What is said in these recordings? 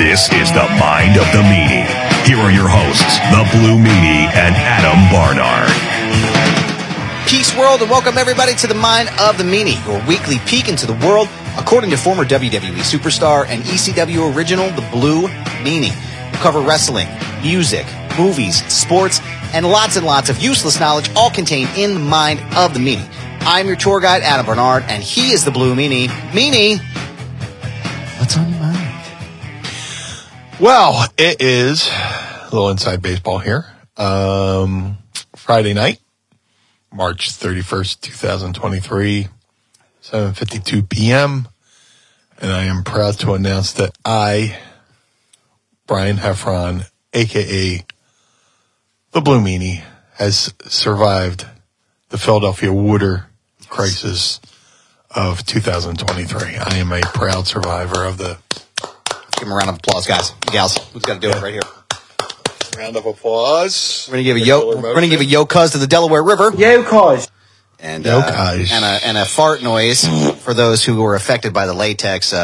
This is the Mind of the Meanie. Here are your hosts, the Blue Meanie and Adam Barnard. Peace, world, and welcome everybody to the Mind of the Meanie, your weekly peek into the world according to former WWE superstar and ECW original, the Blue Meanie. We'll cover wrestling, music, movies, sports, and lots of useless knowledge, all contained in the Mind of the Meanie. I'm your tour guide, Adam Barnard, and he is the Blue Meanie. Meanie, what's on your mind? Well, it is a little inside baseball here. Friday night, March 31st, 2023, 7:52 p.m. And I am proud to announce that I, Brian Heffron, a.k.a. the Blue Meanie, has survived the Philadelphia water crisis of 2023. I am a proud survivor of the... Give him a round of applause, guys, gals. Who's got to do it right here? Round of applause. We're gonna give a yo cuz to the Delaware River. Yo cuz. And a fart noise for those who were affected by the latex.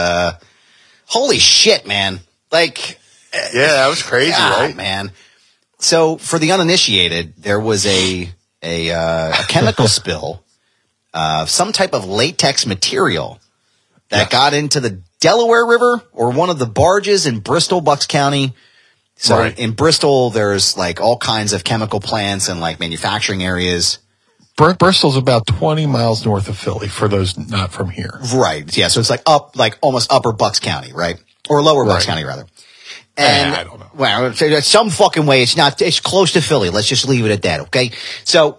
Holy shit, man! Like, yeah, that was crazy, right, man? So, for the uninitiated, there was a chemical spill of some type of latex material that got into the Delaware River or one of the barges in Bristol, Bucks County. So in Bristol, there's like all kinds of chemical plants and like manufacturing areas. Bristol's about 20 miles north of Philly for those not from here. Right. Yeah. So it's like up, like almost upper Bucks County, right? Or lower Bucks County, rather. And I don't know. Well, some fucking way. It's not, it's close to Philly. Let's just leave it at that. Okay. So,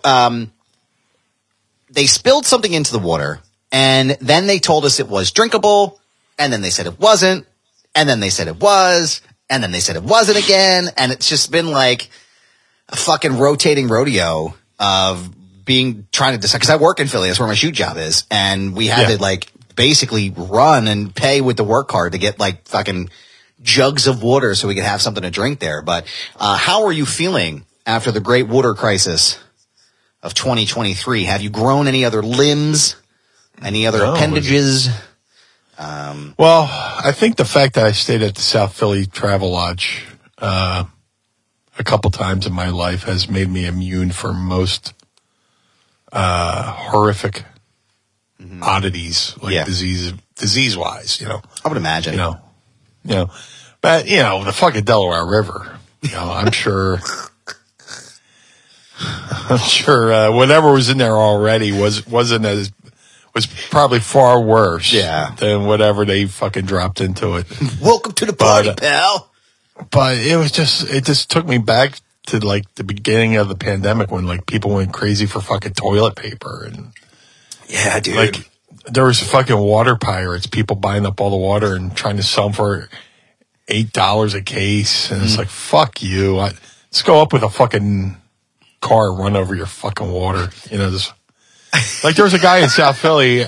they spilled something into the water and then they told us it was drinkable. And then they said it wasn't, and then they said it was, and then they said it wasn't again, and it's just been like a fucking rotating rodeo of trying to decide, because I work in Philly, that's where my shoot job is, and we had to like basically run and pay with the work card to get like fucking jugs of water so we could have something to drink there. But how are you feeling after the great water crisis of 2023? Have you grown any other limbs, any other appendages? Well, I think the fact that I stayed at the South Philly Travel Lodge a couple times in my life has made me immune for most horrific oddities, like disease-wise, you know. I would imagine. You know. But, you know, the fucking Delaware River, you know, I'm sure whatever was in there already wasn't as... was probably far worse than whatever they fucking dropped into it. Welcome to the party, pal. But it was just took me back to like the beginning of the pandemic when like people went crazy for fucking toilet paper and yeah, dude. Like there was fucking water pirates, people buying up all the water and trying to sell them for $8 a case, and it's like fuck you. Let's go up with a fucking car and run over your fucking water, you know. Just like there was a guy in South Philly,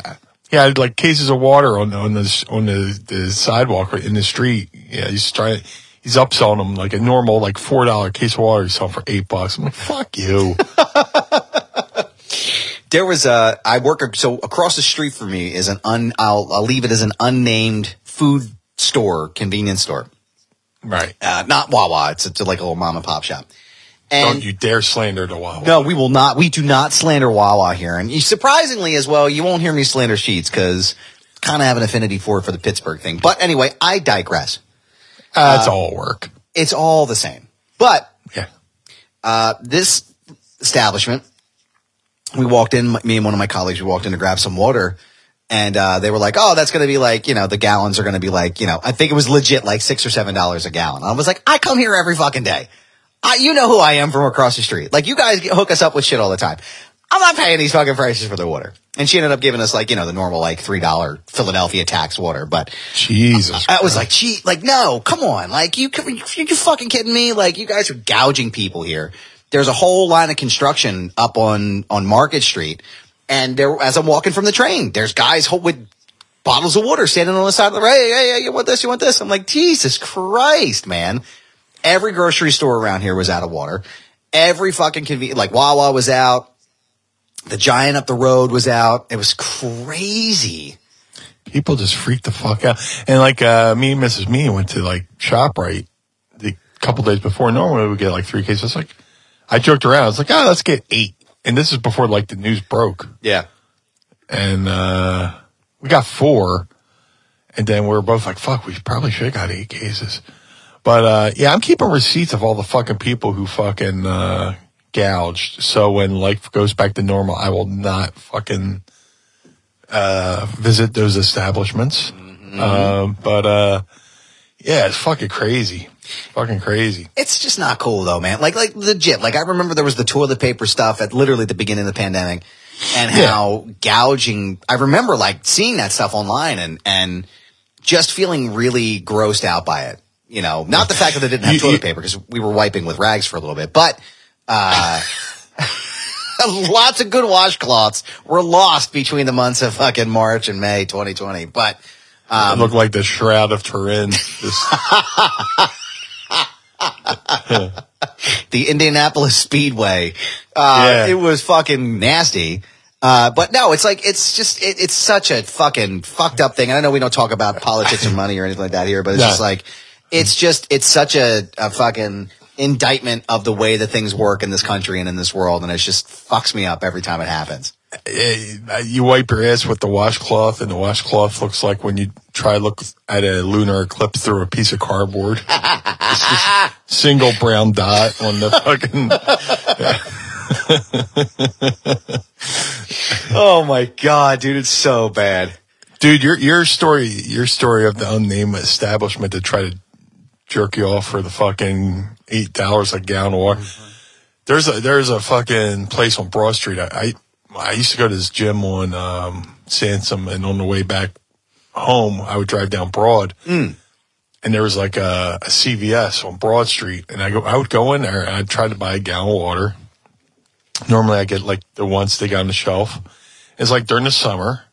he had like cases of water on the sidewalk in the street. Yeah, he's upselling them like a normal like $4 case of water. He's selling for $8. I'm like, fuck you. There was across the street from me is I'll leave it as an unnamed food store, convenience store. Right. Not Wawa. It's like a little mom and pop shop. And don't you dare slander the Wawa. No, we will not. We do not slander Wawa here. And surprisingly as well, you won't hear me slander Sheetz because I kind of have an affinity for the Pittsburgh thing. But anyway, I digress. It's all work. It's all the same. But this establishment we walked in, me and one of my colleagues, we walked in to grab some water. And they were like, oh, that's going to be like, you know, the gallons are going to be like, you know, I think it was legit like $6 or $7 a gallon. I was like, I come here every fucking day. You know who I am from across the street. Like, you guys hook us up with shit all the time. I'm not paying these fucking prices for the water. And she ended up giving us like, you know, the normal like $3 Philadelphia tax water. But Jesus, I was like, gee, like, no, come on. Like, you fucking kidding me? Like, you guys are gouging people here. There's a whole line of construction up on Market Street. And there, as I'm walking from the train, there's guys with bottles of water standing on the side of the road. Hey, you want this? You want this? I'm like, Jesus Christ, man. Every grocery store around here was out of water. Every fucking convenience, like Wawa was out. The giant up the road was out. It was crazy. People just freaked the fuck out. And like, me and Mrs. Mean went to like ShopRite a couple days before. Normally we would get like 3 cases. It's like, I joked around. I was like, oh, let's get 8. And this is before like the news broke. Yeah. And, we got 4. And then we were both like, fuck, we probably should have got 8 cases. But, yeah, I'm keeping receipts of all the fucking people who fucking, gouged. So when life goes back to normal, I will not fucking visit those establishments. Mm-hmm. Yeah, it's fucking crazy. Fucking crazy. It's just not cool though, man. Like legit. Like I remember there was the toilet paper stuff at literally the beginning of the pandemic and how gouging, I remember like seeing that stuff online and just feeling really grossed out by it. You know, not the fact that they didn't have toilet paper because we were wiping with rags for a little bit, but lots of good washcloths were lost between the months of fucking March and May 2020. But it looked like the Shroud of Turin. The Indianapolis Speedway. It was fucking nasty. But no, it's like, it's just, it's such a fucking fucked up thing. And I know we don't talk about politics or money or anything like that here, but it's just like, it's such a fucking indictment of the way that things work in this country and in this world, and it just fucks me up every time it happens. You wipe your ass with the washcloth, and the washcloth looks like when you try to look at a lunar eclipse through a piece of cardboard. It's just single brown dot on the fucking... Oh my God, dude, it's so bad. Dude, your story of the unnamed establishment that tried to jerk you off for the fucking $8 a gallon of water. Mm-hmm. There's a fucking place on Broad Street. I used to go to this gym on Sansom, and on the way back home, I would drive down Broad, and there was like a CVS on Broad Street, and I would go in there and I'd try to buy a gallon of water. Normally I get like the one stick on the shelf. It's like during the summer,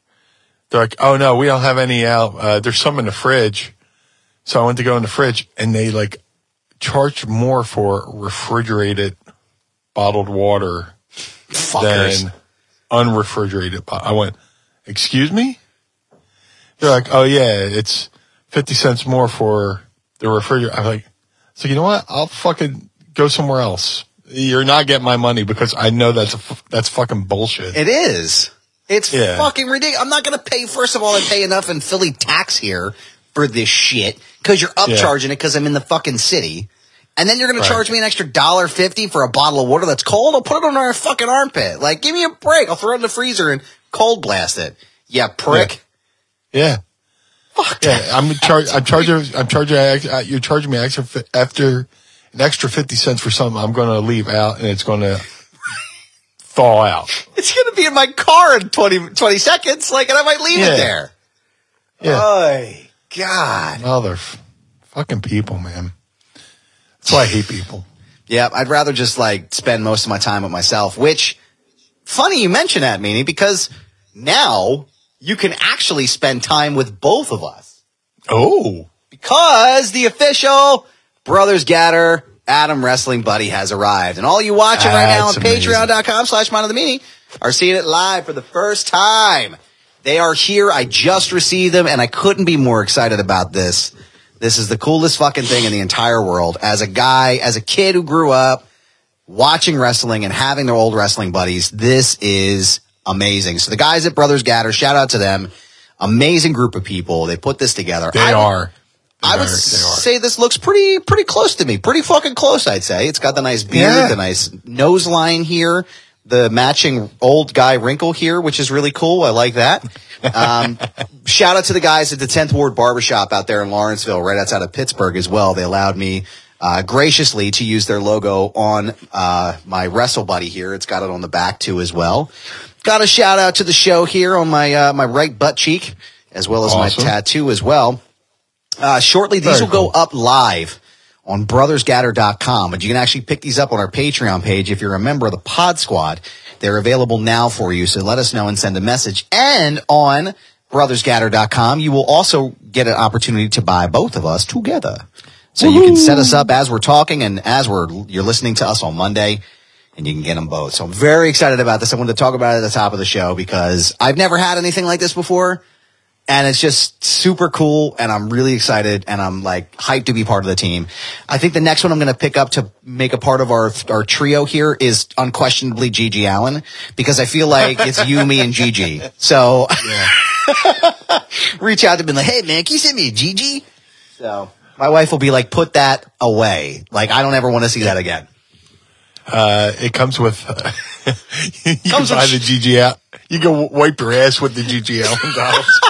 they're like, oh no, we don't have any out. There's some in the fridge. So I went to go in the fridge, and they like charged more for refrigerated bottled water than unrefrigerated. I went, excuse me? They're like, oh yeah, it's 50 cents more for the refrigerator. I'm like, so you know what? I'll fucking go somewhere else. You're not getting my money because I know that's fucking bullshit. It is. It's fucking ridiculous. I'm not going to pay. First of all, I pay enough in Philly tax here for this shit, because you're upcharging it because I'm in the fucking city. And then you're going to charge me an extra $1.50 for a bottle of water that's cold? I'll put it on our fucking armpit. Like, give me a break. I'll throw it in the freezer and cold blast it. Yeah, prick. Yeah. Fuck yeah. You're charging me after an extra 50 cents for something I'm going to leave out, and it's going to thaw out. It's going to be in my car in 20 seconds, like, and I might leave it there. Yeah. Oy. God. Mother fucking people, man. That's why I hate people. Yeah, I'd rather just like spend most of my time with myself, which, funny you mention that, Meanie, because now you can actually spend time with both of us. Oh. Because the official Brothers Gaddor Adam Wrestling Buddy has arrived. And all you watching right now on patreon.com/mindofthemeanie are seeing it live for the first time. They are here. I just received them, and I couldn't be more excited about this. This is the coolest fucking thing in the entire world. As a guy, as a kid who grew up watching wrestling and having their old wrestling buddies, this is amazing. So the guys at Brothers Gaddor, shout out to them. Amazing group of people. They put this together. I would say this looks pretty close to me. Pretty fucking close, I'd say. It's got the nice beard, the nice nose line here. the matching old guy wrinkle here, which is really cool. I like that. Shout out to the guys at the 10th Ward Barbershop out there in Lawrenceville, right outside of Pittsburgh as well. They allowed me graciously to use their logo on my Wrestle Buddy here. It's got it on the back too as well. Got a shout out to the show here on my my right butt cheek, as well as awesome. My tattoo as well. Shortly, these Very will cool. go up live on brothersgaddor.com, but you can actually pick these up on our Patreon page if you're a member of the Pod Squad. They're available now for you, so let us know and send a message. And on brothersgaddor.com, you will also get an opportunity to buy both of us together. So Woo-hoo. You can set us up as we're talking and as you're listening to us on Monday, and you can get them both. So I'm very excited about this. I wanted to talk about it at the top of the show because I've never had anything like this before. And it's just super cool, and I'm really excited, and I'm like hyped to be part of the team. I think the next one I'm going to pick up to make a part of our trio here is unquestionably GG Allin, because I feel like it's you, me, and GG. So yeah. Reach out to me like, hey man, can you send me a GG? So my wife will be like, put that away. Like I don't ever want to see that again. It comes with. You comes can buy the GG out. You can wipe your ass with the GG Allin dollars.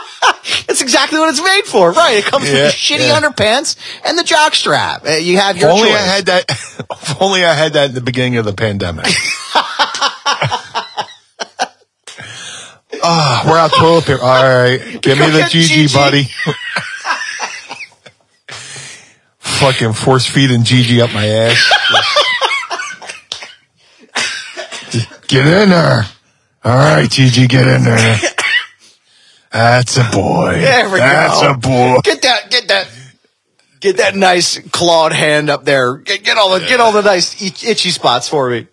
That's exactly what it's made for, right? It comes with the shitty underpants and the jockstrap. You have your choice. If only I had that at the beginning of the pandemic. We're out toilet paper. All right, give me the GG, buddy. Fucking force feeding GG up my ass. Get in there. All right, GG, get in there. That's a boy. There we go. That's a boy. Get that nice clawed hand up there. Get all the nice itchy spots for me.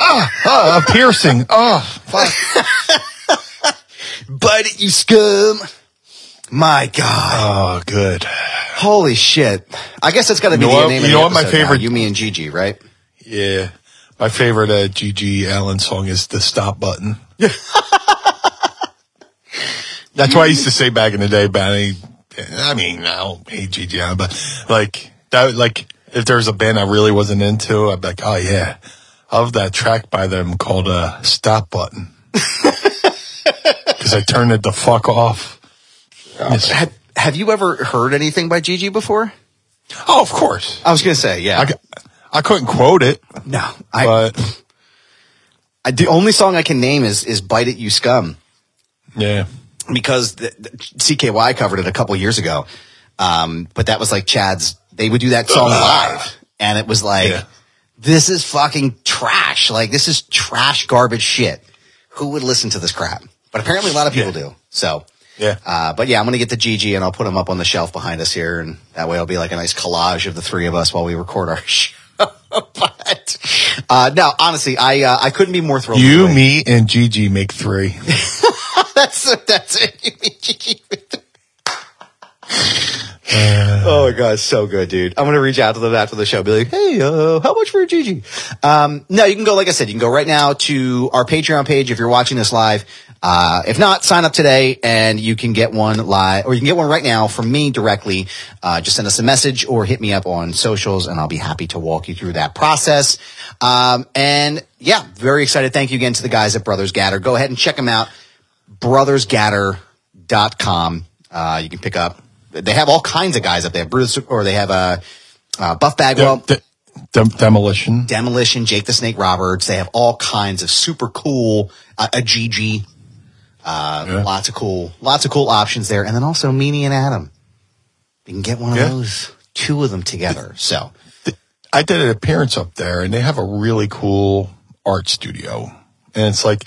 A piercing. Fuck. Bite it, you scum. My God. Oh, good. Holy shit. I guess that's gotta be the name of the episode. You know what my favorite? You, me, and Gigi, right? Yeah. My favorite GG Allin song is The Stop Button. That's what I used to say back in the day, but I don't hate GG Allin, but like that, like if there was a band I really wasn't into, I'd be like, oh yeah, I love that track by them called Stop Button. Cause I turned it the fuck off. Have you ever heard anything by GG before? Oh, of course. I was going to say, yeah. I couldn't quote it. No. The only song I can name is Bite It, You Scum. Yeah. Because the CKY covered it a couple years ago, but that was like Chad's. They would do that song live, and it was like, this is fucking trash. Like this is trash, garbage shit. Who would listen to this crap? But apparently, a lot of people do. So, but yeah, I'm gonna get the GG and I'll put them up on the shelf behind us here, and that way it'll be like a nice collage of the three of us while we record our show. But no, honestly, I couldn't be more thrilled. You, me, and GG make three. That's it. Oh my God, so good, dude. I'm gonna reach out to them after the show, be like, hey, how much for a Gigi? No, you can go, like I said, you can go right now to our Patreon page if you're watching this live. If not, sign up today and you can get one live, or you can get one right now from me directly. Just send us a message or hit me up on socials and I'll be happy to walk you through that process. And yeah, very excited. Thank you again to the guys at Brothers Gaddor. Go ahead and check them out. BrothersGaddor.com. You can pick up. They have all kinds of guys up there. Bruce, or they have Buff Bagwell, Demolition, Jake the Snake Roberts. They have all kinds of super cool a GG. Lots of cool options there, and then also Meanie and Adam. You can get one of those, two of them together. So I did an appearance up there, and they have a really cool art studio, and it's like.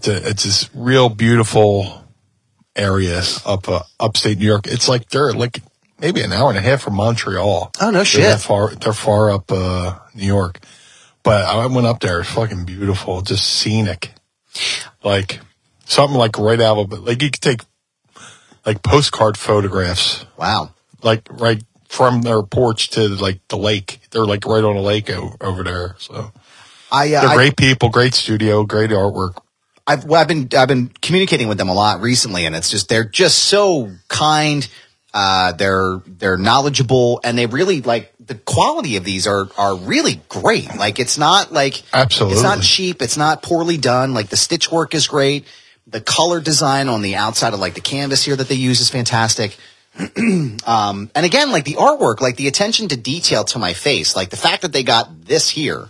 It's this real beautiful area up upstate New York. It's like they're like maybe an hour and a half from Montreal. Oh, no shit. They're far up New York. But I went up there. It's fucking beautiful. Just scenic. Like something like right out of it. Like you could take like postcard photographs. Wow. Like right from their porch to like the lake. They're like right on a lake over there. So they're great people, great studio, great artwork. I've been communicating with them a lot recently, and it's just, they're just so kind, they're knowledgeable, and they really like the quality of these are really great. Like, it's not like, absolutely, it's not cheap. It's not poorly done. Like, the stitch work is great. The color design on the outside of like the canvas here that they use is fantastic. And again, like the artwork, like the attention to detail to my face, like the fact that they got this here,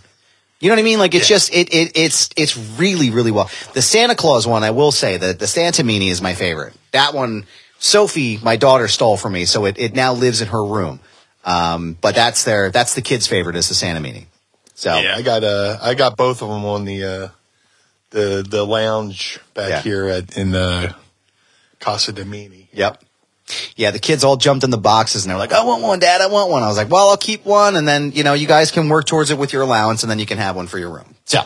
you know what I mean? Like, it's just, it's really, really well. The Santa Claus one, I will say that the Santa Meanie is my favorite. That one, Sophie, my daughter, stole from me. So it now lives in her room. But that's the kid's favorite is the Santa Meanie. So yeah. I got both of them on the lounge back here in the Casa de Meanie. Yep. Yeah, the kids all jumped in the boxes and they're like, I want one, Dad, I want one. I was like, well, I'll keep one. And then, you know, you guys can work towards it with your allowance and then you can have one for your room. So,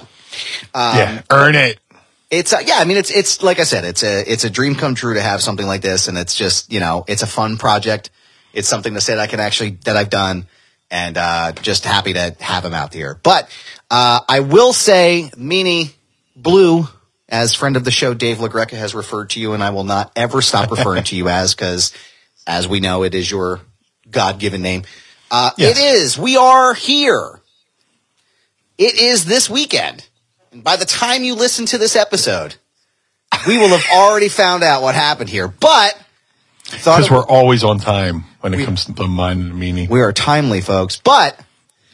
earn it. It's, I mean, it's, like I said, it's a dream come true to have something like this. And it's just, you know, it's a fun project. It's something to say that I can actually, that I've done, and, just happy to have them out here. But, I will say, Meanie Blue, as friend of the show, Dave LaGreca has referred to you, and I will not ever stop referring to you as, because as we know, it is your God-given name. Yes. It is. We are here. It is this weekend. And by the time you listen to this episode, we will have already found out what happened here. But because we're always on time when it comes to the Mind and Meanie. We are timely, folks. But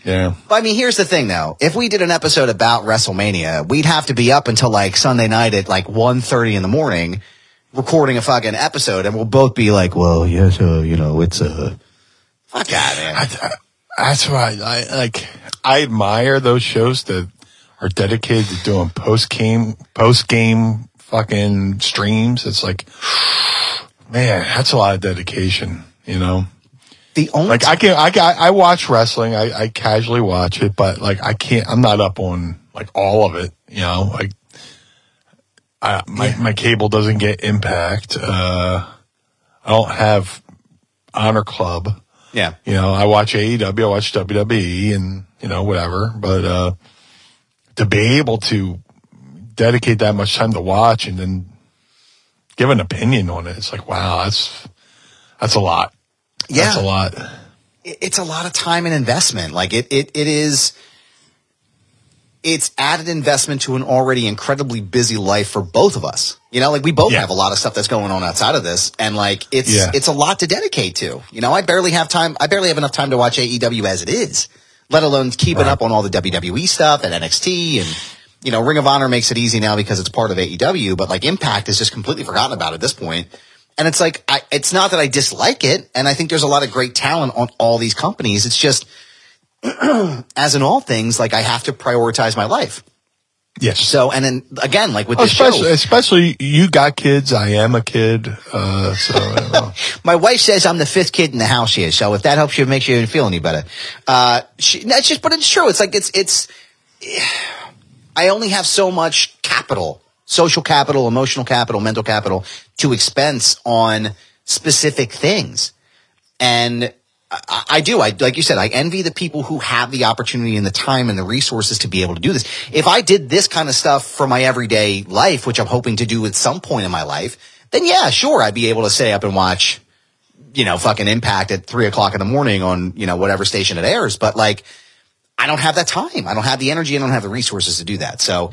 yeah. I mean, here's the thing, though. If we did an episode about WrestleMania, we'd have to be up until, like, Sunday night at, like, 1:30 in the morning recording a fucking episode, and we'll both be like, well, yes, you know, it's a... Fuck out, man. That's why, I admire those shows that are dedicated to doing post-game fucking streams. It's like, man, that's a lot of dedication, you know? The only like I watch wrestling. I casually watch it, but like I can't. I'm not up on like all of it. You know, like my cable doesn't get Impact. I don't have Honor Club. Yeah, you know, I watch AEW, I watch WWE, and you know whatever. But to be able to dedicate that much time to watch and then give an opinion on it, it's like wow, that's a lot. Yeah. That's a lot. It's a lot of time and investment. Like it's added investment to an already incredibly busy life for both of us. You know, like we both have a lot of stuff that's going on outside of this, and like it's a lot to dedicate to. You know, I barely have enough time to watch AEW as it is, let alone keeping up on all the WWE stuff and NXT, and you know, Ring of Honor makes it easy now because it's part of AEW, but like Impact is just completely forgotten about at this point. And it's like, it's not that I dislike it, and I think there's a lot of great talent on all these companies. It's just, as in all things, like I have to prioritize my life. Yes. So, and then again, like with this show. Especially, you got kids, I am a kid, so I don't know. My wife says I'm the fifth kid in the house here, so if that helps you, make sure you feel any better. But it's true. It's like, I only have so much capital. Social capital, emotional capital, mental capital to expense on specific things. And I like you said, I envy the people who have the opportunity and the time and the resources to be able to do this. If I did this kind of stuff for my everyday life, which I'm hoping to do at some point in my life, then yeah, sure, I'd be able to stay up and watch, you know, fucking Impact at 3:00 in the morning on, you know, whatever station it airs. But like, I don't have that time. I don't have the energy. I don't have the resources to do that. So,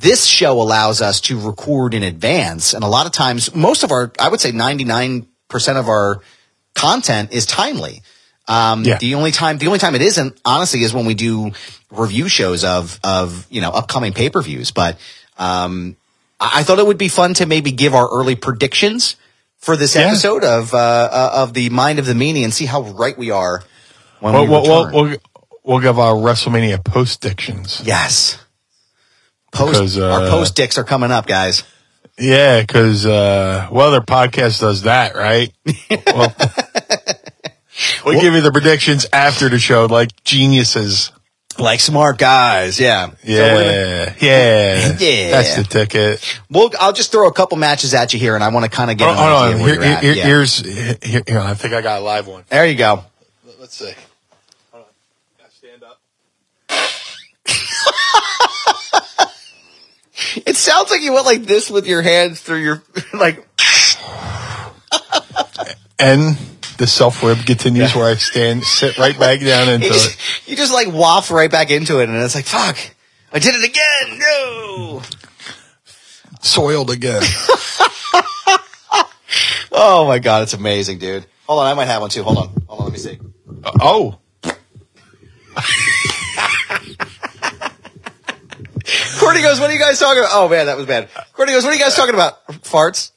this show allows us to record in advance, and a lot of times, most of our, I would say 99% of our content is timely. The only time it isn't, honestly, is when we do review shows of, you know, upcoming pay-per-views. But, I thought it would be fun to maybe give our early predictions for this episode of the Mind of the Meanie and see how right we are when we return. We'll give our WrestleMania post-dictions. Yes. Our post dicks are coming up, guys. Yeah, because their podcast does that, right? Well, we'll give you the predictions after the show, like geniuses, like smart guys. Yeah. That's the ticket. Well, I'll just throw a couple matches at you here, and I want to kind of get. Hold on. Here's I think I got a live one. There you go. Let's see. Hold on. Gotta stand up. It sounds like you went like this with your hands through your, like. N the self rib continues where I sit right back down into it. You just like waft right back into it, and it's like, fuck, I did it again. No, soiled again. Oh my god, it's amazing, dude. Hold on, I might have one too. Hold on, let me see. Courtney goes, what are you guys talking about? Oh man, that was bad. Courtney goes, what are you guys talking about? Farts.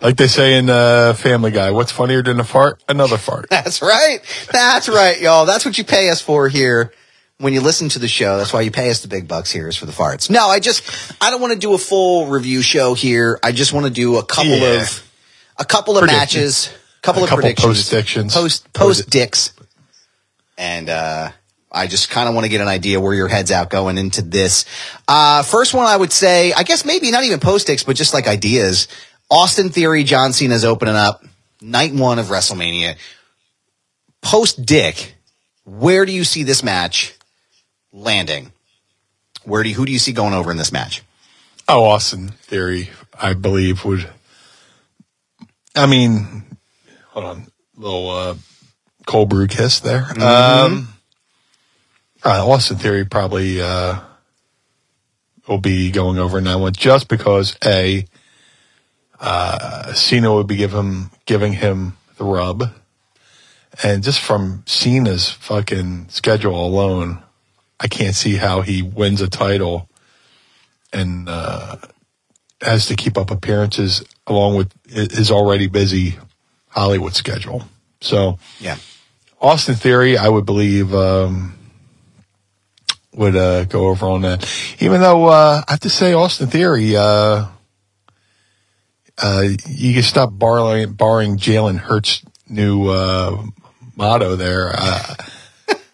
Like they say in Family Guy, what's funnier than a fart? Another fart. That's right, y'all. That's what you pay us for here when you listen to the show. That's why you pay us the big bucks here, is for the farts. No, I don't want to do a full review show here. I just want to do a couple of matches, a couple of predictions, post dicks. And I just kind of want to get an idea where your head's at going into this. First one, I would say, I guess maybe not even post-dicks, but just like ideas. Austin Theory, John Cena's opening up night one of WrestleMania. Post-dick, where do you see this match landing? Who do you see going over in this match? Oh, Austin Theory, I believe, would... I mean, hold on, little cold brew kiss there. Mm-hmm. Austin Theory probably will be going over in that one just because Cena would be giving him the rub, and just from Cena's fucking schedule alone, I can't see how he wins a title and has to keep up appearances along with his already busy Hollywood schedule. So yeah, Austin Theory, I would believe. Would go over on that, even though I have to say Austin Theory, you can stop borrowing Jalen Hurts' new motto there. I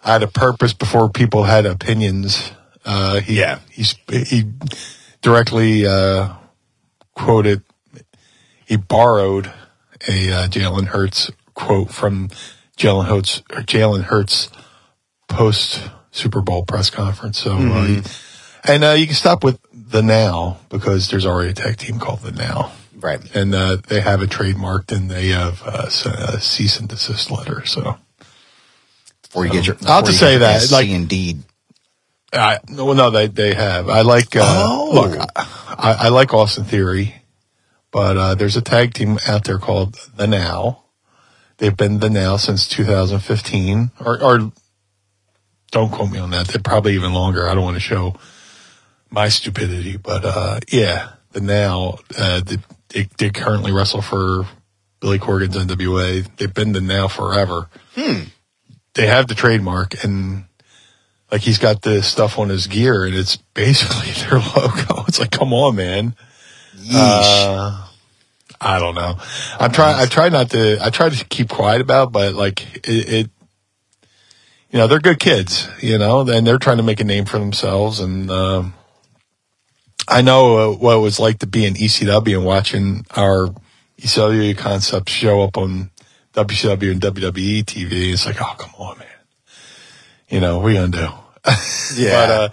had a purpose before people had opinions. He directly quoted. He borrowed a Jalen Hurts quote from Jalen Hurts post Super Bowl press conference. So, you can stop with the now, because there's already a tag team called the Now, right? And they have it trademarked, and they have a cease and desist letter. So, before you get your, I'll just say that, like, indeed. They have. I like. Look, I like Austin Theory, but there's a tag team out there called the Now. They've been the Now since 2015, or don't quote me on that. They're probably even longer. I don't want to show my stupidity, but the Now, they currently wrestle for Billy Corgan's NWA. They've been the Now forever. They have the trademark, and like he's got the stuff on his gear, and it's basically their logo. It's like, come on, man. Yeesh. I don't know. I try to keep quiet about, but like it you know, they're good kids, you know, and they're trying to make a name for themselves. And I know what it was like to be in ECW and watching our ECW concepts show up on WCW and WWE TV. It's like, oh, come on, man. You know, we undo. Yeah.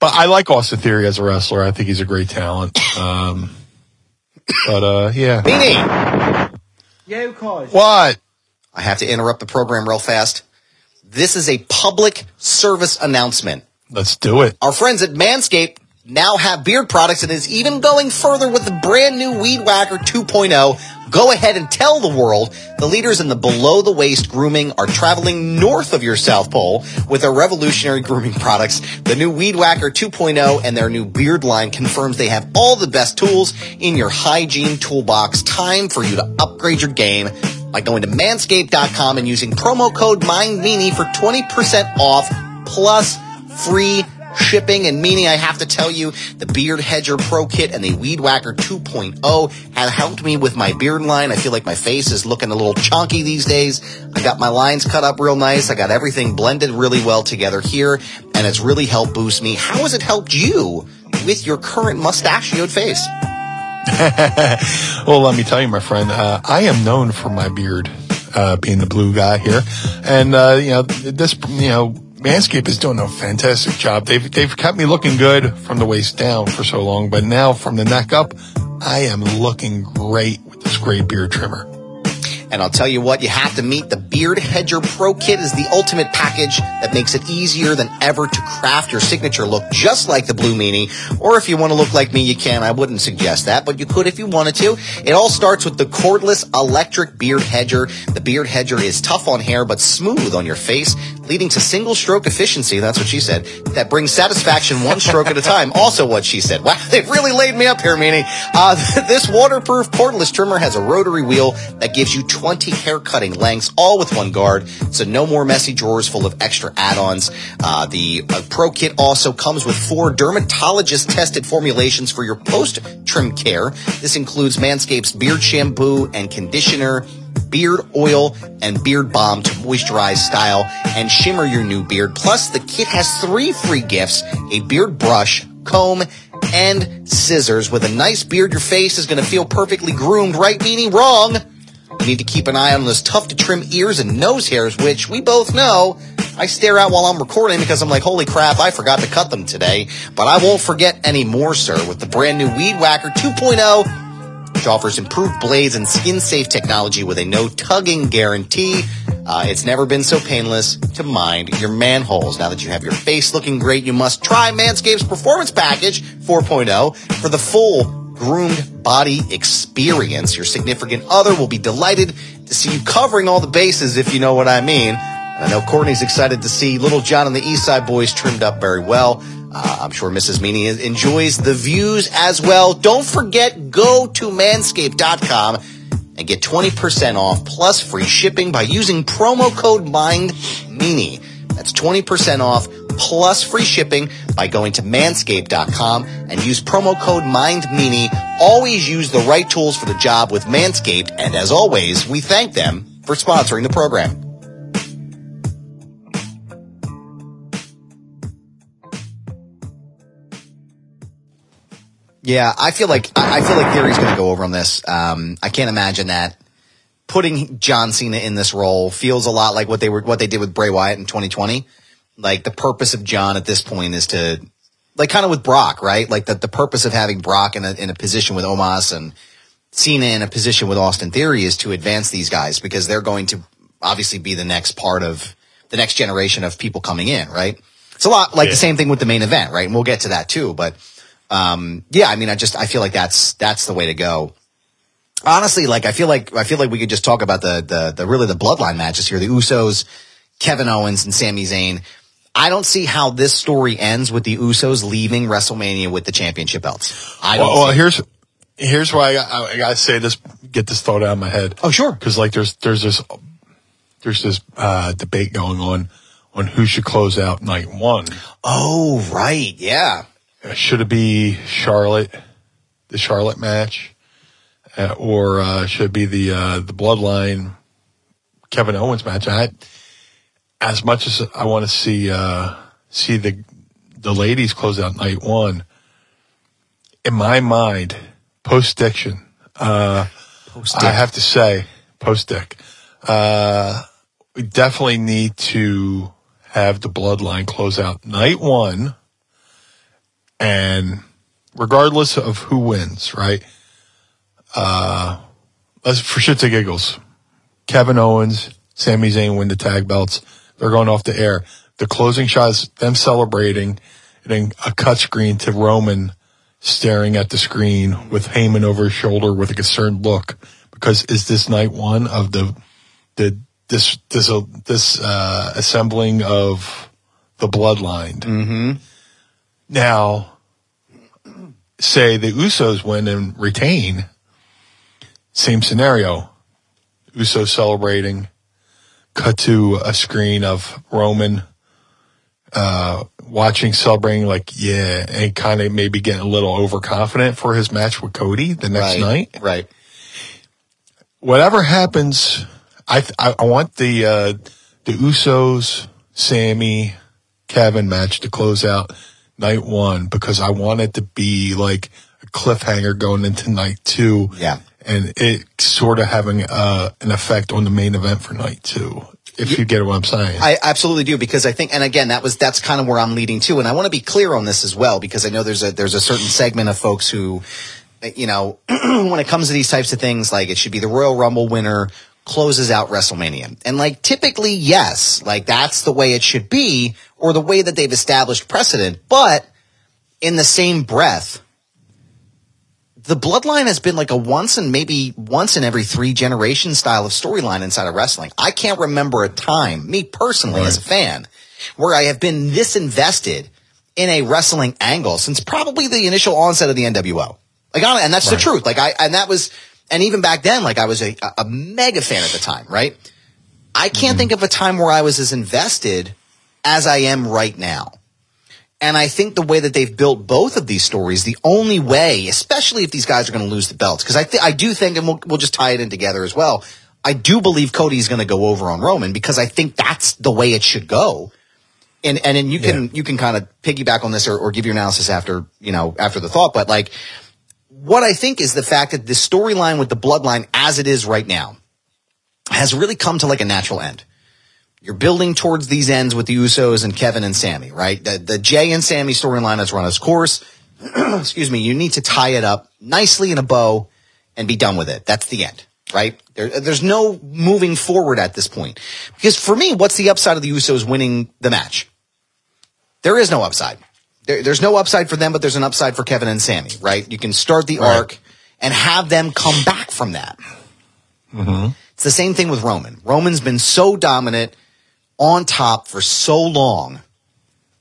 But I like Austin Theory as a wrestler. I think he's a great talent. Yeah. Beanie! Yeah, who calls? What? I have to interrupt the program real fast. This is a public service announcement. Let's do it. Our friends at Manscaped now have beard products and is even going further with the brand new Weed Whacker 2.0. Go ahead and tell the world the leaders in the below-the-waist grooming are traveling north of your South Pole with their revolutionary grooming products. The new Weed Whacker 2.0 and their new beard line confirms they have all the best tools in your hygiene toolbox. Time for you to upgrade your game by going to manscaped.com and using promo code MindMeanie for 20% off plus free shipping. And Meanie, I have to tell you, the Beard Hedger Pro Kit and the Weed Whacker 2.0 have helped me with my beard line. I feel like my face is looking a little chonky these days. I got my lines cut up real nice. I got everything blended really well together here, and it's really helped boost me. How has it helped you with your current mustachioed face? Well, let me tell you, my friend, I am known for my beard, being the blue guy here. And, Manscaped is doing a fantastic job. They've kept me looking good from the waist down for so long, but now from the neck up, I am looking great with this great beard trimmer. And I'll tell you what, you have to meet the Beard Hedger Pro Kit is the ultimate package that makes it easier than ever to craft your signature look just like the Blue Meanie. Or if you want to look like me, you can. I wouldn't suggest that, but you could if you wanted to. It all starts with the cordless electric Beard Hedger. The Beard Hedger is tough on hair but smooth on your face, leading to single stroke efficiency. That's what she said. That brings satisfaction one stroke at a time. Also what she said. Wow, they really laid me up here, Meanie. This waterproof cordless trimmer has a rotary wheel that gives you 20 hair cutting lengths, all with one guard, so no more messy drawers full of extra add-ons. The Pro Kit also comes with 4 dermatologist-tested formulations for your post-trim care. This includes Manscaped's beard shampoo and conditioner, beard oil, and beard balm to moisturize, style, and shimmer your new beard. Plus, the kit has 3 free gifts, a beard brush, comb, and scissors. With a nice beard, your face is going to feel perfectly groomed. Right, Meanie? Wrong. You need to keep an eye on those tough-to-trim ears and nose hairs, which we both know I stare at while I'm recording because I'm like, holy crap, I forgot to cut them today. But I won't forget anymore, sir, with the brand new Weed Whacker 2.0, which offers improved blades and skin-safe technology with a no-tugging guarantee. It's never been so painless to mind your manholes. Now that you have your face looking great, you must try Manscaped's Performance Package 4.0 for the full groomed body experience. Your significant other will be delighted to see you covering all the bases, if you know what I mean. And I know Courtney's excited to see Little John and the Eastside Boys trimmed up very well. I'm sure Mrs. Meanie enjoys the views as well. Don't forget, go to manscaped.com and get 20% off plus free shipping by using promo code MINDMEANIE. That's 20% off plus free shipping by going to manscaped.com and use promo code MINDMEANIE. Always use the right tools for the job with Manscaped. And as always, we thank them for sponsoring the program. Yeah, I feel like Theory's going to go over on this. I can't imagine that putting John Cena in this role feels a lot like what they did with Bray Wyatt in 2020. Like, the purpose of John at this point is to, like, kind of with Brock, right? Like the purpose of having Brock in a position with Omos and Cena in a position with Austin Theory is to advance these guys because they're going to obviously be the next part of the next generation of people coming in, right? It's a lot like the same thing with the main event, right? And we'll get to that too, but. I feel like that's the way to go. Honestly, like, I feel like we could just talk about the bloodline matches here, the Usos, Kevin Owens, and Sami Zayn. I don't see how this story ends with the Usos leaving WrestleMania with the championship belts. Here's why I gotta say this, get this thought out of my head. Oh, sure. Cause like there's this debate going on who should close out night one. Oh, right. Yeah. Should it be the Charlotte match, or should it be the Bloodline Kevin Owens match? As much as I want to see the ladies close out night one, in my mind, post-diction. I have to say, post-dick, we definitely need to have the Bloodline close out night one. And regardless of who wins, right? For shits and giggles, Kevin Owens, Sami Zayn win the tag belts. They're going off the air. The closing shots, them celebrating, and then a cut screen to Roman staring at the screen with Heyman over his shoulder with a concerned look. Because is this night one of this assembling of the bloodline? Mm-hmm. Now, say the Usos win and retain, same scenario. Usos celebrating, cut to a screen of Roman watching, celebrating, like, yeah, and kind of maybe getting a little overconfident for his match with Cody the next night. Right. Whatever happens, I want the Usos, Sammy, Kevin match to close out night one, because I want it to be like a cliffhanger going into night two. Yeah. And it sort of having an effect on the main event for night two, if you get what I'm saying. I absolutely do, because I think, and again, that's kind of where I'm leading to. And I want to be clear on this as well, because I know there's a certain segment of folks who, you know, when it comes to these types of things, like, it should be the Royal Rumble winner closes out WrestleMania. And like typically, yes, like that's the way it should be or the way that they've established precedent. But in the same breath, the Bloodline has been like a once and maybe once in every three generation style of storyline inside of wrestling. I can't remember a time, me personally as a fan, where I have been this invested in a wrestling angle since probably the initial onset of the NWO. Like, and that's the truth. Like and even back then, like I was a mega fan at the time, right? I can't think of a time where I was as invested as I am right now. And I think the way that they've built both of these stories, the only way, especially if these guys are going to lose the belts, because I do think, and we'll just tie it in together as well, I do believe Cody's going to go over on Roman because I think that's the way it should go. And you can you can kind of piggyback on this or give your analysis after, you know, after the thought. But like what I think is the fact that the storyline with the Bloodline as it is right now has really come to like a natural end. You're building towards these ends with the Usos and Kevin and Sami, right? The Jay and Sami storyline has run its course. Excuse me. You need to tie it up nicely in a bow and be done with it. That's the end, right? There's no moving forward at this point. Because for me, what's the upside of the Usos winning the match? There is no upside. There's no upside for them, but there's an upside for Kevin and Sami, right? You can start the arc and have them come back from that. Mm-hmm. It's the same thing with Roman. Roman's been so dominant on top for so long.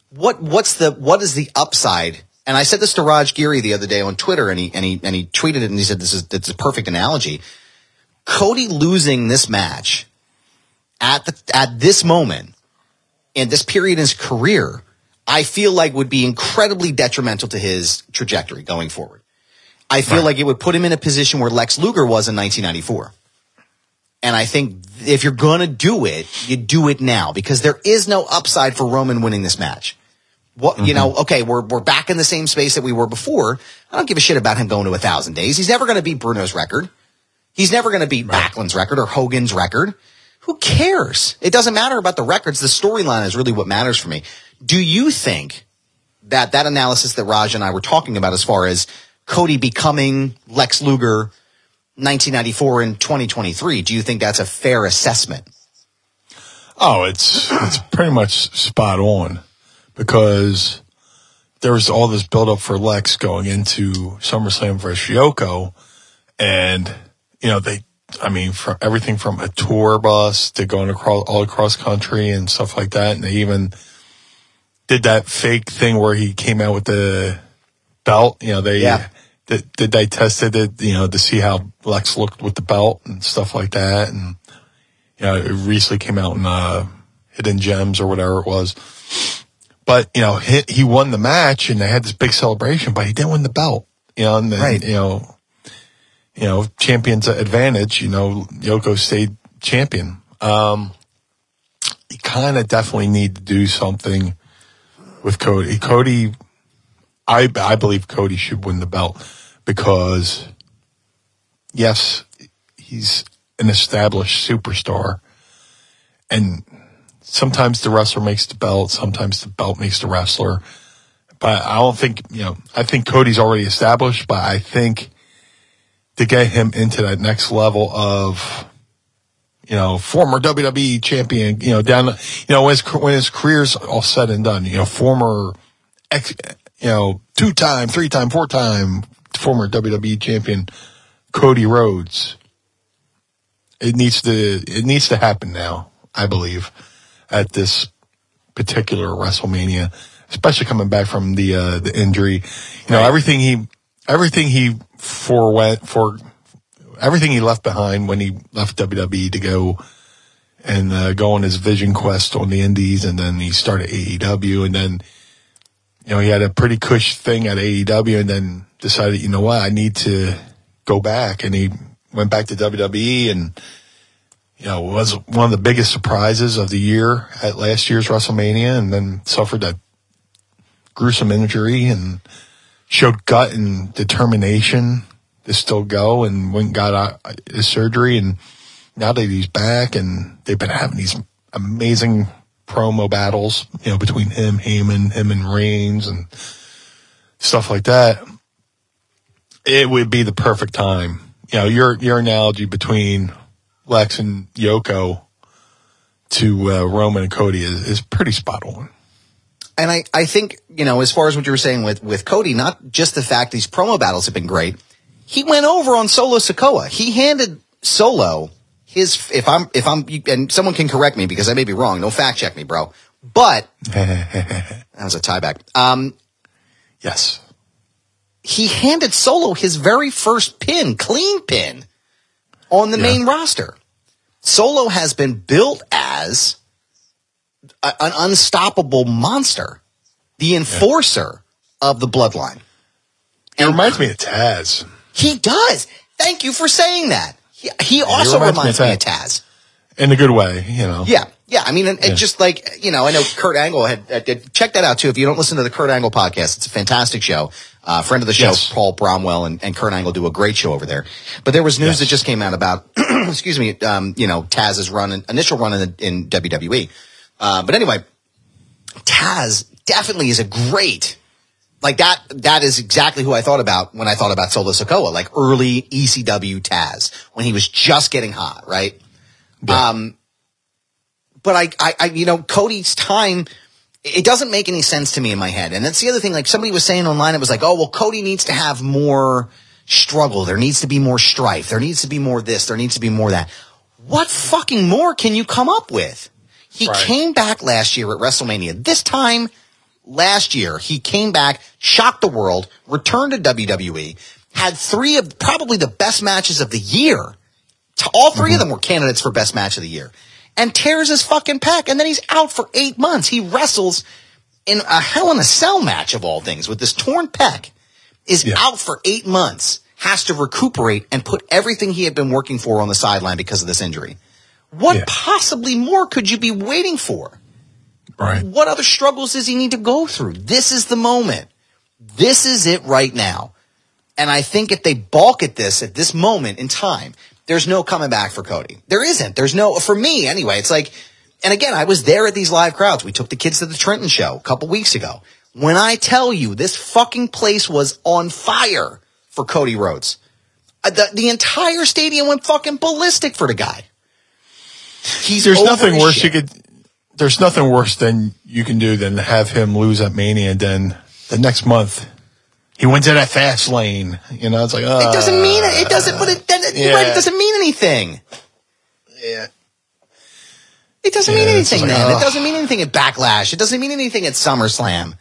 What is the upside? And I said this to Raj Geary the other day on Twitter, and he tweeted it and he said it's a perfect analogy. Cody losing this match at this moment and this period in his career, I feel like would be incredibly detrimental to his trajectory going forward. I feel like it would put him in a position where Lex Luger was in 1994. And I think if you're going to do it, you do it now because there is no upside for Roman winning this match. You know, okay, we're back in the same space that we were before. I don't give a shit about him going to 1,000 days. He's never going to beat Bruno's record. He's never going to beat Backlund's record or Hogan's record. Who cares? It doesn't matter about the records. The storyline is really what matters for me. Do you think that that analysis that Raj and I were talking about as far as Cody becoming Lex Luger 1994 and 2023, do you think that's a fair assessment? Oh, it's pretty much spot on because there was all this buildup for Lex going into SummerSlam versus Yoko, and you know from everything from a tour bus to going all across country and stuff like that, and they even did that fake thing where he came out with the belt. You know they tested it, you know, to see how Lex looked with the belt and stuff like that. And, you know, it recently came out in Hidden Gems or whatever it was. But, you know, he won the match and they had this big celebration, but he didn't win the belt. You know, and then, you know, champion's advantage, you know, Yoko stayed champion. You kind of definitely need to do something with Cody. I believe Cody should win the belt because, yes, he's an established superstar. And sometimes the wrestler makes the belt. Sometimes the belt makes the wrestler. But I don't think, you know, I think Cody's already established, but I think to get him into that next level of, you know, former WWE champion, you know, down, you know, when his career's all said and done, you know, former you know, 2-time, 3-time, 4-time former WWE champion Cody Rhodes. It needs to happen now, I believe, at this particular WrestleMania, especially coming back from the injury. You know, everything he left behind when he left WWE to go and go on his vision quest on the Indies, and then he started AEW, and then, you know, he had a pretty cush thing at AEW and then decided, you know what, I need to go back. And he went back to WWE and, you know, was one of the biggest surprises of the year at last year's WrestleMania, and then suffered that gruesome injury and showed gut and determination to still go, and went and got his surgery. And now that he's back, and they've been having these amazing promo battles, you know, between him and Reigns and stuff like that. It would be the perfect time. You know, your analogy between Lex and Yoko to Roman and Cody is pretty spot on. And I think, you know, as far as what you were saying with Cody, not just the fact these promo battles have been great, he went over on Solo Sikoa. He handed Solo his, if I'm, and someone can correct me because I may be wrong. Don't fact check me, bro. But that was a tie back. Yes. He handed Solo his very first pin, clean pin, on the main roster. Solo has been built as an unstoppable monster, the enforcer of the bloodline. It reminds me of Taz. He does. Thank you for saying that. He also reminds me of Taz. In a good way, you know. Yeah. Yeah, I mean, and just like, you know, I know Kurt Angle had check that out too. If you don't listen to the Kurt Angle podcast, it's a fantastic show. Friend of the show, Paul Bromwell and Kurt Angle do a great show over there. But there was news that just came out about, excuse me, you know, Taz's initial run in WWE. But anyway, Taz definitely is a great, like that is exactly who I thought about when I thought about Solo Sikoa, like early ECW Taz when he was just getting hot, right? Yeah. But I, you know, Cody's time, it doesn't make any sense to me in my head. And that's the other thing. Like somebody was saying online, it was like, oh, well, Cody needs to have more struggle. There needs to be more strife. There needs to be more this. There needs to be more that. What fucking more can you come up with? He came back last year at WrestleMania. This time last year, he came back, shocked the world, returned to WWE, had three of probably the best matches of the year. All three of them were candidates for best match of the year. And tears his fucking pec, and then he's out for 8 months. He wrestles in a Hell in a Cell match of all things with this torn pec, is out for 8 months, has to recuperate and put everything he had been working for on the sideline because of this injury. What possibly more could you be waiting for? Right. What other struggles does he need to go through? This is the moment. This is it right now. And I think if they balk at this moment in time, there's no coming back for Cody. There isn't. There's no, for me anyway, it's like, and again, I was there at these live crowds. We took the kids to the Trenton show a couple weeks ago. When I tell you this fucking place was on fire for Cody Rhodes, the entire stadium went fucking ballistic for the guy. There's nothing worse than you can do than have him lose at Mania. And then the next month, he went to that fast lane, you know. It's like it doesn't mean it. It doesn't. But it doesn't mean anything. Yeah, it doesn't mean anything. Like, then it doesn't mean anything at Backlash. It doesn't mean anything at SummerSlam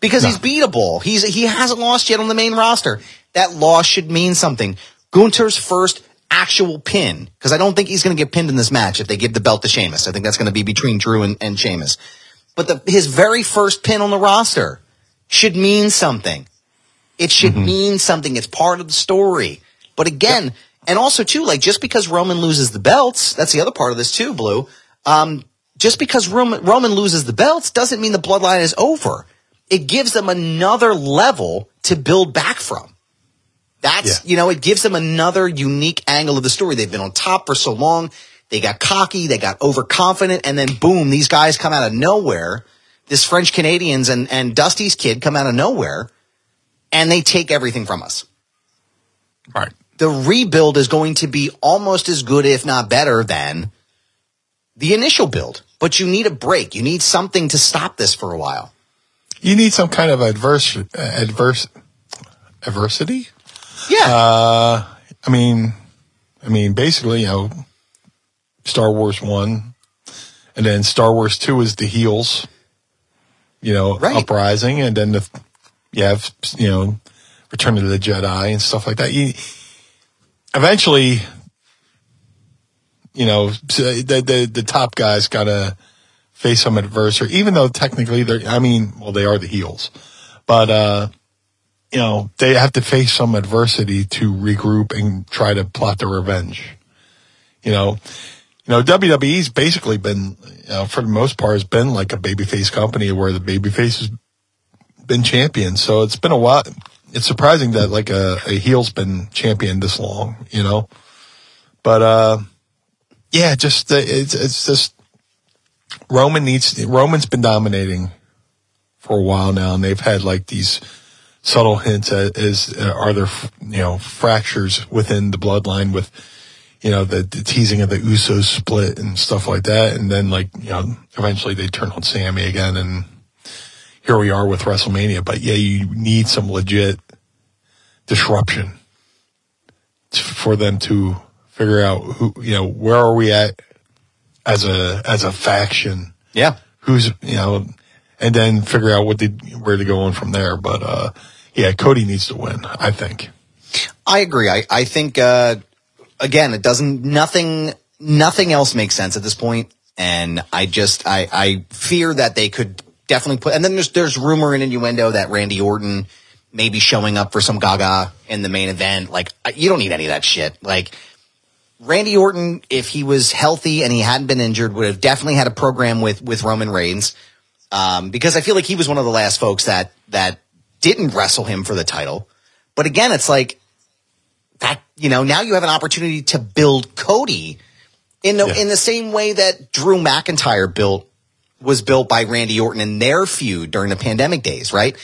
because he's beatable. He hasn't lost yet on the main roster. That loss should mean something. Gunther's first actual pin, because I don't think he's going to get pinned in this match if they give the belt to Sheamus. I think that's going to be between Drew and Sheamus. But his very first pin on the roster should mean something. It should mean something. It's part of the story. But again, and also too, like just because Roman loses the belts, that's the other part of this too, Blue. Just because Roman loses the belts doesn't mean the bloodline is over. It gives them another level to build back from. That's, you know, it gives them another unique angle of the story. They've been on top for so long. They got cocky. They got overconfident. And then boom, these guys come out of nowhere. This French Canadians and Dusty's kid come out of nowhere. And they take everything from us. Right. The rebuild is going to be almost as good, if not better, than the initial build. But you need a break. You need something to stop this for a while. You need some kind of adversity. Yeah. I mean, basically, you know, Star Wars 1, and then Star Wars 2 is the heels, you know, uprising, and then you have, you know, Return of the Jedi and stuff like that. Eventually, you know, the top guys got to face some adversary, even though technically they are the heels. But, you know, they have to face some adversity to regroup and try to plot their revenge. You know, WWE's basically been, you know, for the most part, has been like a babyface company where the babyface is been champion, so it's been a while. It's surprising that like a heel's been champion this long, you know. But it's just Roman's been dominating for a while now, and they've had like these subtle hints at are there, you know, fractures within the bloodline with, you know, the teasing of the Usos split and stuff like that. And then, like, you know, eventually they turn on Sami again, and here we are with WrestleMania. But yeah, you need some legit disruption for them to figure out who, you know, where are we at as a faction? Yeah. Who's, you know, and then figure out where to go on from there. But, yeah, Cody needs to win, I think. I agree. I think, again, it doesn't, nothing else makes sense at this point. And I fear that they could definitely put, and then there's rumor and innuendo that Randy Orton may be showing up for some gaga in the main event. Like, you don't need any of that shit. Like, Randy Orton, if he was healthy and he hadn't been injured, would have definitely had a program with Roman Reigns. Because I feel like he was one of the last folks that didn't wrestle him for the title. But again, it's like that, you know, now you have an opportunity to build Cody in the same way that Drew McIntyre was built by Randy Orton in their feud during the pandemic days, right?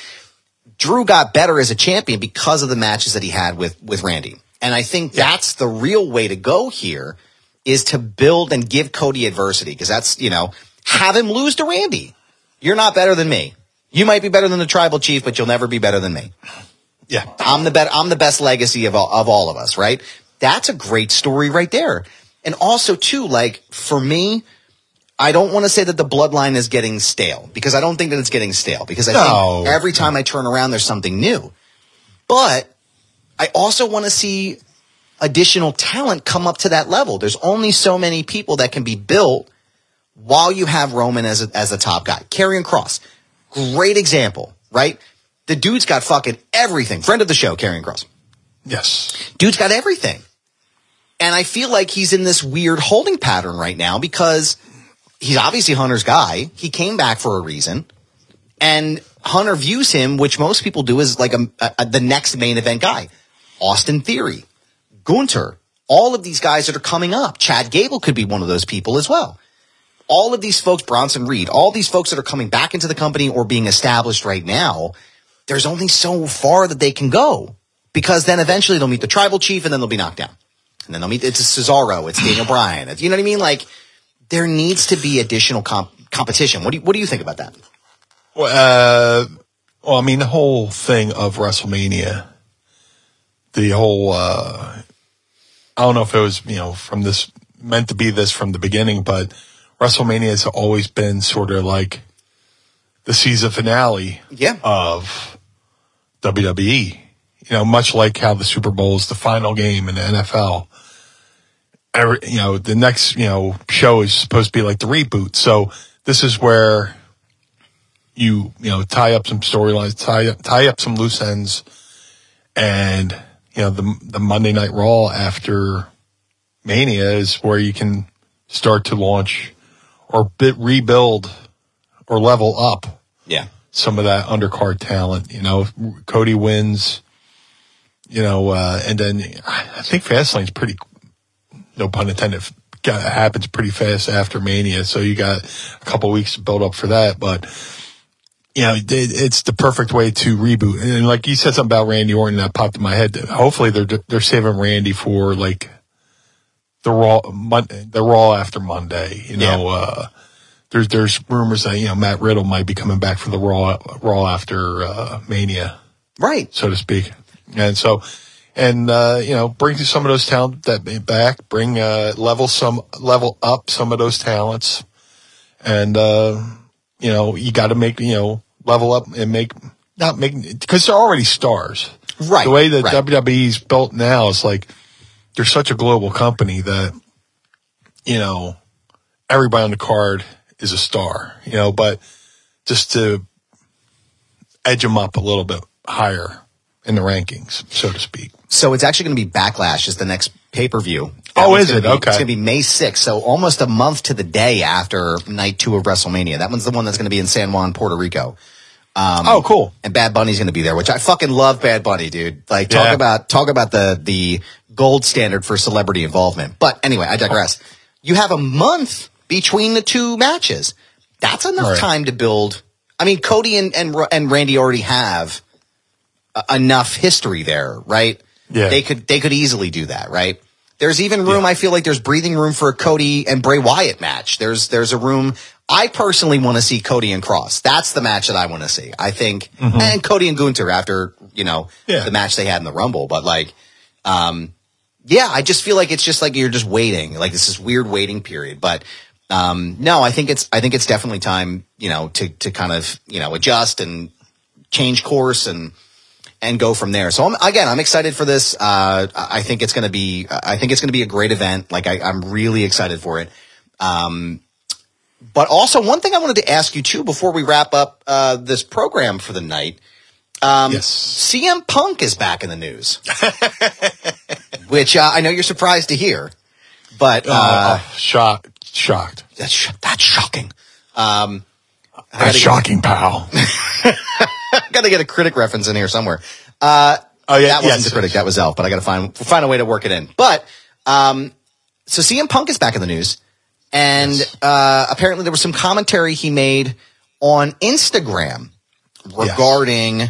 Drew got better as a champion because of the matches that he had with Randy. And I think that's the real way to go here, is to build and give Cody adversity. Because that's, you know, have him lose to Randy. You're not better than me. You might be better than the tribal chief, but you'll never be better than me. Yeah. I'm the best legacy of all of us, right? That's a great story right there. And also too, like, for me, I don't want to say that the bloodline is getting stale, because I don't think that it's getting stale, because I think every time I turn around, there's something new. But I also want to see additional talent come up to that level. There's only so many people that can be built while you have Roman as a top guy. Karrion Kross, great example, right? The dude's got fucking everything. Friend of the show, Karrion Kross. Yes. Dude's got everything. And I feel like he's in this weird holding pattern right now, because he's obviously Hunter's guy. He came back for a reason. And Hunter views him, which most people do, as like the next main event guy. Austin Theory, Gunter, all of these guys that are coming up. Chad Gable could be one of those people as well. All of these folks, Bronson Reed, all these folks that are coming back into the company or being established right now, there's only so far that they can go, because then eventually they'll meet the tribal chief, and then they'll be knocked down. And then they'll meet, it's Cesaro, it's Daniel Bryan. It's, you know what I mean? Like, there needs to be additional competition. What do you think about that? Well, I mean, the whole thing of WrestleMania, the whole, I don't know if it was, you know, from this, meant to be this from the beginning, but WrestleMania has always been sort of like the season finale of WWE, you know, much like how the Super Bowl is the final game in the NFL. You know, the next, you know, show is supposed to be like the reboot. So this is where you know, tie up some storylines, tie up some loose ends. And, you know, the Monday Night Raw after Mania is where you can start to launch or rebuild or level up some of that undercard talent. You know, Cody wins, you know, and then I think Fastlane's pretty, no pun intended, happens pretty fast after Mania. So you got a couple of weeks to build up for that. But, you know, it's the perfect way to reboot. And like you said something about Randy Orton that popped in my head. Hopefully they're saving Randy for like the Raw after Monday. You know, there's rumors that, you know, Matt Riddle might be coming back for the Raw after Mania, right, so to speak. And so, and you know, bring some of those talent that back, bring level up some of those talents, and you know, you got to make, you know, level up and because they're already stars. Right. The way that WWE's built now is like, they're such a global company that, you know, everybody on the card is a star, you know, but just to edge them up a little bit higher in the rankings, so to speak. So it's actually going to be Backlash is the next pay-per-view. Oh, is it? Okay. It's going to be May 6th, so almost a month to the day after night 2 of WrestleMania. That one's the one that's going to be in San Juan, Puerto Rico. Oh, cool. And Bad Bunny's going to be there, which I fucking love Bad Bunny, dude. Like, talk about the gold standard for celebrity involvement. But anyway, I digress. You have a month between the two matches. That's enough time to build. I mean, Cody and Randy already have enough history there, right? Yeah. They could easily do that, right? There's even room. Yeah. I feel like there's breathing room for a Cody and Bray Wyatt match. There's a room. I personally want to see Cody and Cross. That's the match that I want to see. I think, and Cody and Gunther after, the match they had in the Rumble. But like, I just feel like it's just like, you're just waiting. Like this is weird waiting period. But, no, I think it's definitely time, to kind of, adjust and change course and go from there. So I'm excited for this. I think it's going to be a great event. Like I'm really excited for it. But also one thing I wanted to ask you too, before we wrap up, this program for the night, yes. CM Punk is back in the news, which, I know you're surprised to hear, but, shocked. That's shocking. That's shocking, pal. Got to get a critic reference in here somewhere. That wasn't the critic. That was Elf, but I got to find a way to work it in. But, so CM Punk is back in the news, and, apparently there was some commentary he made on Instagram regarding,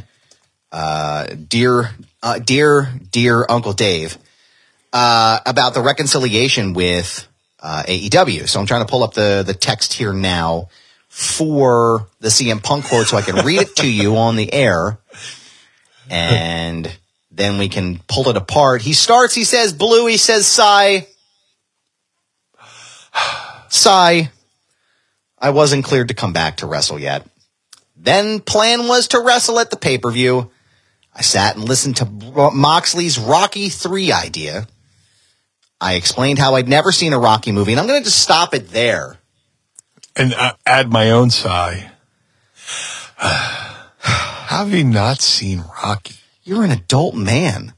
dear Uncle Dave, about the reconciliation with, AEW. So I'm trying to pull up the text here now for the CM Punk quote so I can read it to you on the air, and then we can pull it apart. He says, Blue, he says, sigh. I wasn't cleared to come back to wrestle yet. Then plan was to wrestle at the pay-per-view. I sat and listened to Moxley's Rocky 3 idea. I explained how I'd never seen a Rocky movie, and I'm going to just stop it there. And add my own sigh. How have you not seen Rocky? You're an adult man.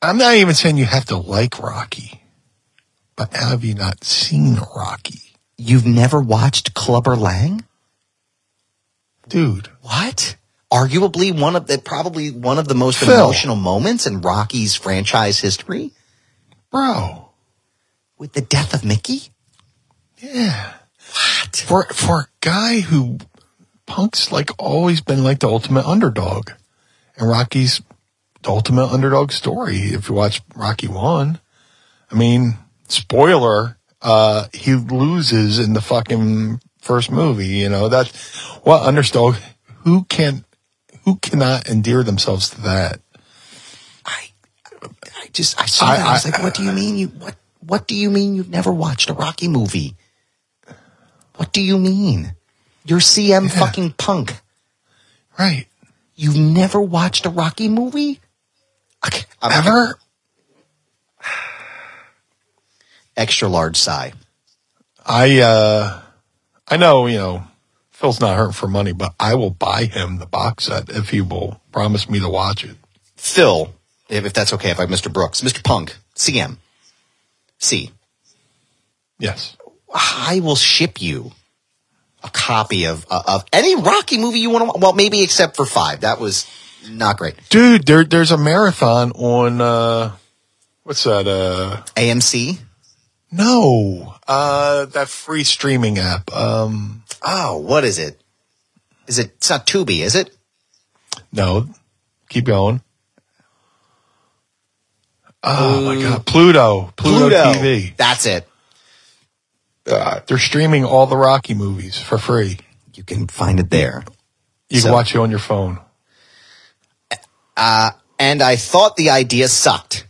I'm not even saying you have to like Rocky. But how have you not seen Rocky? You've never watched Clubber Lang? Dude. What? Arguably probably one of the most emotional moments in Rocky's franchise history? Bro. With the death of Mickey? Yeah. What? For a guy who, Punk's like always been like the ultimate underdog. And Rocky's the ultimate underdog story. If you watch Rocky 1, I mean, spoiler, he loses in the fucking first movie. That's what underdog, who cannot endear themselves to that? I saw that. I was like, what do you mean? What do you mean you've never watched a Rocky movie? What do you mean? You're CM fucking Punk. Right. You've never watched a Rocky movie? Okay. Ever? Extra large sigh. I know, Phil's not hurting for money, but I will buy him the box set if he will promise me to watch it. Phil, if that's okay, if I Mr. Brooks. Mr. Punk, CM. C. Yes. I will ship you a copy of any Rocky movie you want to. Well, maybe except for 5. That was not great, dude. There's a marathon on what's that? AMC? No, that free streaming app. What is it? It's not Tubi, is it? No, keep going. Oh my God, Pluto TV. That's it. They're streaming all the Rocky movies for free. You can find it there. You can watch it on your phone. And I thought the idea sucked,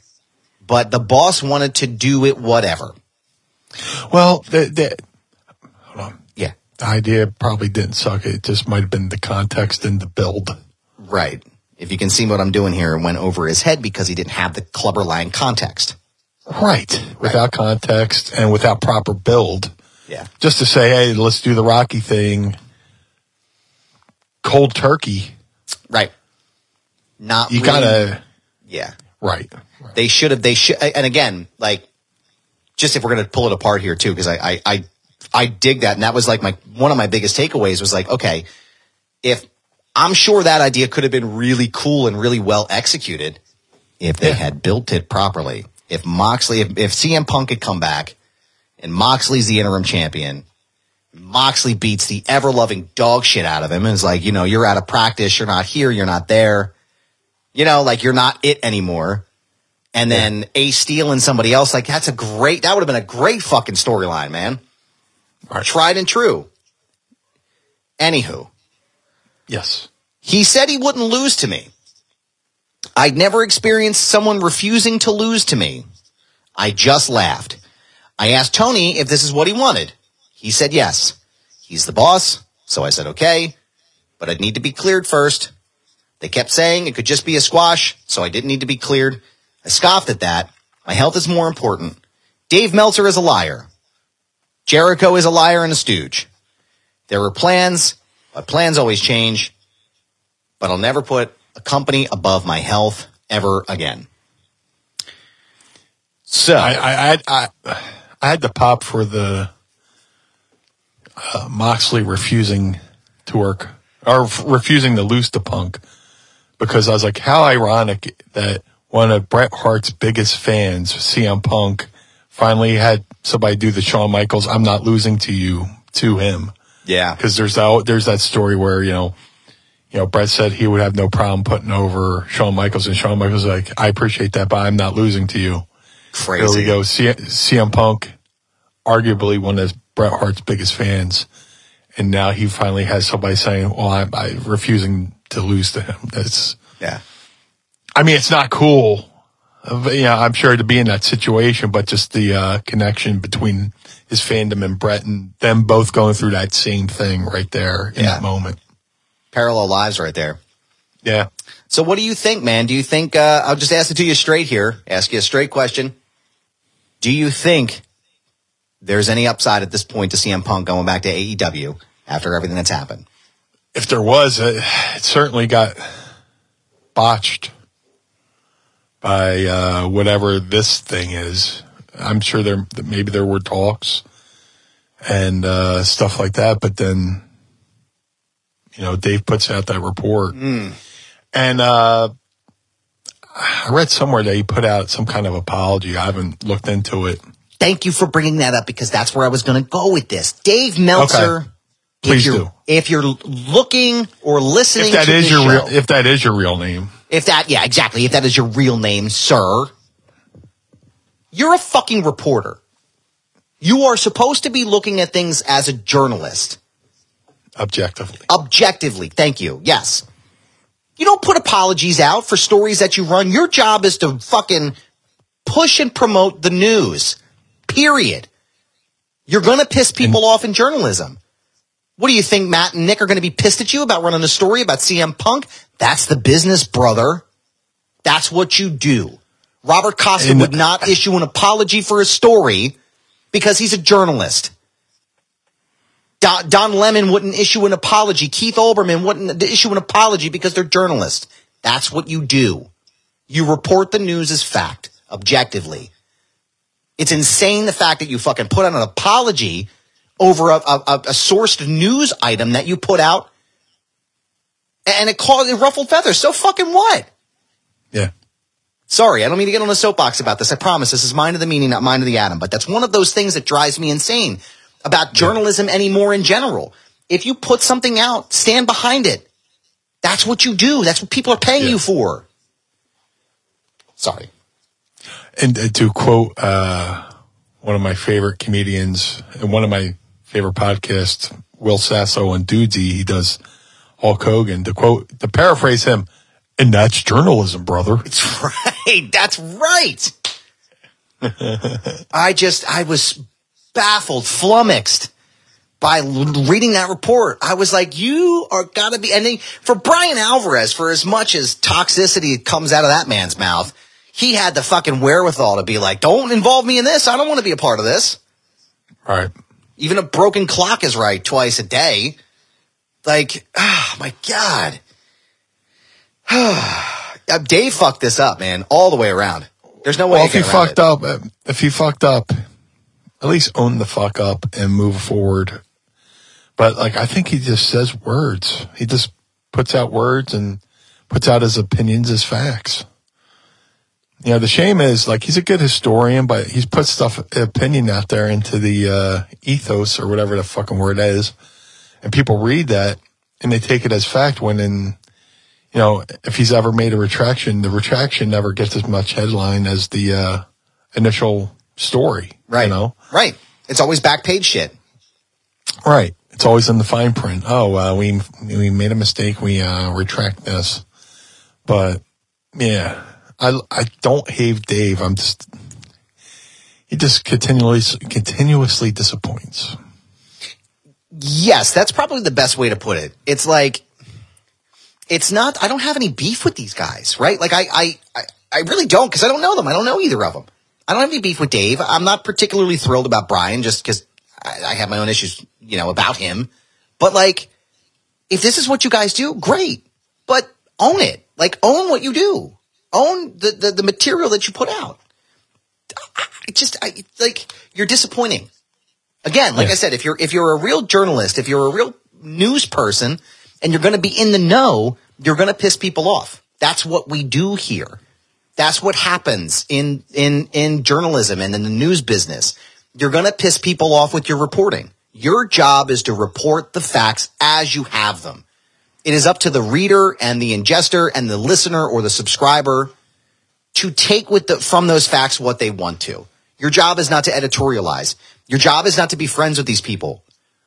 but the boss wanted to do it whatever. Well, hold on. Yeah. The idea probably didn't suck. It just might have been the context and the build. Right. If you can see what I'm doing here, it went over his head because he didn't have the Clubber Lang context. Right. Without context and without proper build. Yeah. Just to say, hey, let's do the Rocky thing. Cold turkey. Right. Not you really, gotta. Yeah. Right. They should. And again, like, just if we're going to pull it apart here too, because I dig that. And that was like one of my biggest takeaways was like, okay, if I'm sure that idea could have been really cool and really well executed if they had built it properly. If Moxley, if CM Punk had come back and Moxley's the interim champion, Moxley beats the ever-loving dog shit out of him and is like, you're out of practice, you're not here, you're not there, like you're not it anymore. and then Ace Steel and somebody else. Like, that's a great, that would have been a great fucking storyline, man. Right. Tried and true. Anywho. Yes. He said he wouldn't lose to me. I'd never experienced someone refusing to lose to me. I just laughed. I asked Tony if this is what he wanted. He said yes. He's the boss, so I said okay, but I'd need to be cleared first. They kept saying it could just be a squash, so I didn't need to be cleared. I scoffed at that. My health is more important. Dave Meltzer is a liar. Jericho is a liar and a stooge. There were plans, but plans always change. But I'll never put a company above my health ever again. So I had to pop for the Moxley refusing to work or refusing to lose to Punk, because I was like, how ironic that one of Bret Hart's biggest fans, CM Punk, finally had somebody do the Shawn Michaels "I'm not losing to you" to him. Yeah, because there's that story where you know, Bret said he would have no problem putting over Shawn Michaels, and Shawn Michaels was like, I appreciate that, but I'm not losing to you. Crazy. There we go. CM Punk, arguably one of Bret Hart's biggest fans, and now he finally has somebody saying, well, I'm refusing to lose to him. That's, yeah. I mean, it's not cool. Yeah, I'm sure to be in that situation, but just the connection between his fandom and Bret and them both going through that same thing right there in that moment. Parallel lives right there. Yeah. So what do you think, man? Do you think, I'll just ask it to you straight here, ask you a straight question. Do you think there's any upside at this point to CM Punk going back to AEW after everything that's happened? If there was, it certainly got botched by whatever this thing is. I'm sure maybe there were talks and stuff like that, but then... You know, Dave puts out that report. Mm. And I read somewhere that he put out some kind of apology. I haven't looked into it. Thank you for bringing that up, because that's where I was going to go with this. Dave Meltzer, okay. Please do. If you're looking or listening to this show. If that is your real name. Yeah, exactly. If that is your real name, sir, you're a fucking reporter. You are supposed to be looking at things as a journalist. Objectively. Thank you. Yes. You don't put apologies out for stories that you run. Your job is to fucking push and promote the news. Period. You're going to piss people off in journalism. What do you think, Matt and Nick are going to be pissed at you about running a story about CM Punk? That's the business, brother. That's what you do. Robert Costa would not issue an apology for a story because he's a journalist. Don Lemon wouldn't issue an apology. Keith Olbermann wouldn't issue an apology because they're journalists. That's what you do. You report the news as fact, objectively. It's insane the fact that you fucking put out an apology over a sourced news item that you put out, and it ruffled feathers. So fucking what? Yeah. Sorry, I don't mean to get on a soapbox about this. I promise this is Mind of the Meanie, not Mind of the Atom. But that's one of those things that drives me insane about journalism anymore in general. If you put something out, stand behind it. That's what you do. That's what people are paying you for. Sorry. And to quote one of my favorite comedians and one of my favorite podcasts, Will Sasso on Dudesy, he does Hulk Hogan. To paraphrase him, and that's journalism, brother. It's right. That's right. I was... baffled, flummoxed by reading that report. I was like, you are gotta be. And then for Brian Alvarez, for as much as toxicity comes out of that man's mouth, he had the fucking wherewithal to be like, don't involve me in this. I don't want to be a part of this. All right. Even a broken clock is right twice a day. Like, oh my God. Dave fucked this up, man, all the way around. There's no way. Well, if he fucked up, at least own the fuck up and move forward. But like, I think he just says words. He just puts out words and puts out his opinions as facts. You know, the shame is, like, he's a good historian, but he's put opinion out there into the ethos or whatever the fucking word is. And people read that and they take it as fact when in, you know, if he's ever made a retraction, the retraction never gets as much headline as the initial story. Right. You know? Right. It's always back page shit. Right. It's always in the fine print. Oh, we made a mistake. We retract this. But yeah, I don't hate Dave. I'm just, he just continuously disappoints. Yes, that's probably the best way to put it. It's like, it's not, I don't have any beef with these guys, right? Like I really don't, because I don't know them. I don't know either of them. I don't have any beef with Dave. I'm not particularly thrilled about Brian just because I have my own issues, you know, about him. But like, if this is what you guys do, great. But own it. Like, own what you do. Own the material that you put out. Like, you're disappointing. Again, like I said, if you're a real journalist, if you're a real news person and you're going to be in the know, you're going to piss people off. That's what we do here. That's what happens in journalism and in the news business. You're going to piss people off with your reporting. Your job is to report the facts as you have them. It is up to the reader and the ingester and the listener or the subscriber to take from those facts what they want to. Your job is not to editorialize. Your job is not to be friends with these people,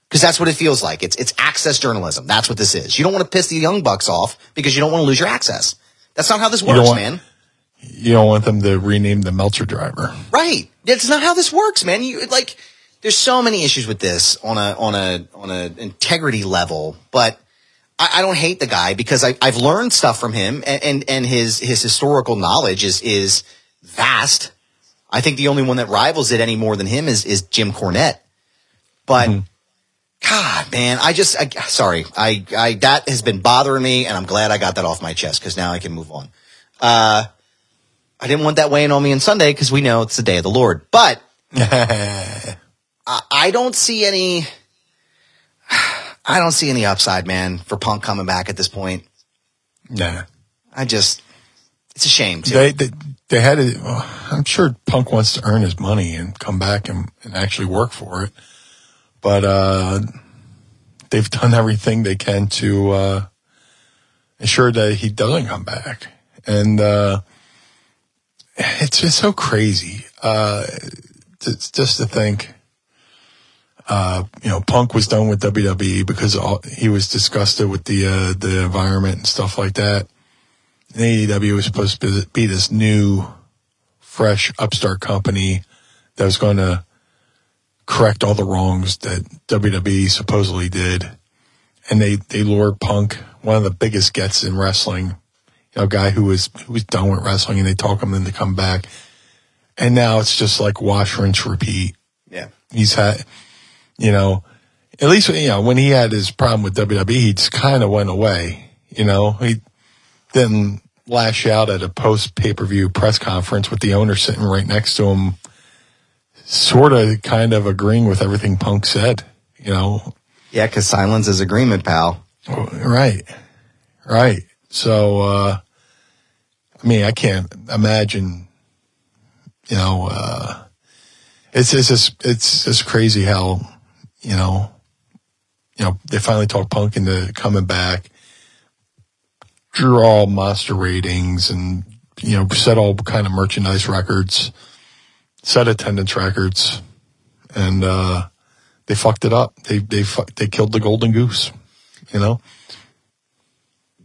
because that's what it feels like. It's access journalism. That's what this is. You don't want to piss the Young Bucks off because you don't want to lose your access. That's not how this works, man. You don't want them to rename the Meltzer driver. Right. It's not how this works, man. There's so many issues with this on a integrity level, but I don't hate the guy because I've learned stuff from him, and his historical knowledge is vast. I think the only one that rivals it any more than him is Jim Cornette. But God, man, I that has been bothering me, and I'm glad I got that off my chest because now I can move on. I didn't want that weighing on me on Sunday because we know it's the day of the Lord. But I don't see any upside, man, for Punk coming back at this point. Nah. It's a shame, too. They had it. Well, I'm sure Punk wants to earn his money and come back and actually work for it. But they've done everything they can to ensure that he doesn't come back. And it's just so crazy. It's just to think, you know, Punk was done with WWE because he was disgusted with the environment and stuff like that. And AEW was supposed to be this new, fresh upstart company that was going to correct all the wrongs that WWE supposedly did. And they lured Punk, one of the biggest gets in wrestling, you know, guy who was done with wrestling, and they talk him into come back. And now it's just like wash, rinse, repeat. Yeah. He's had, you know, at least, you know, when he had his problem with WWE, he just kind of went away. You know, he didn't lash out at a post-pay-per-view press conference with the owner sitting right next to him, sort of kind of agreeing with everything Punk said, you know. Yeah, because silence is agreement, pal. Right. Right. So, I mean, I can't imagine, you know, it's just crazy how, you know, they finally talked Punk into coming back, drew all monster ratings and, you know, set all kind of merchandise records, set attendance records, and they fucked it up. They killed the golden goose, you know?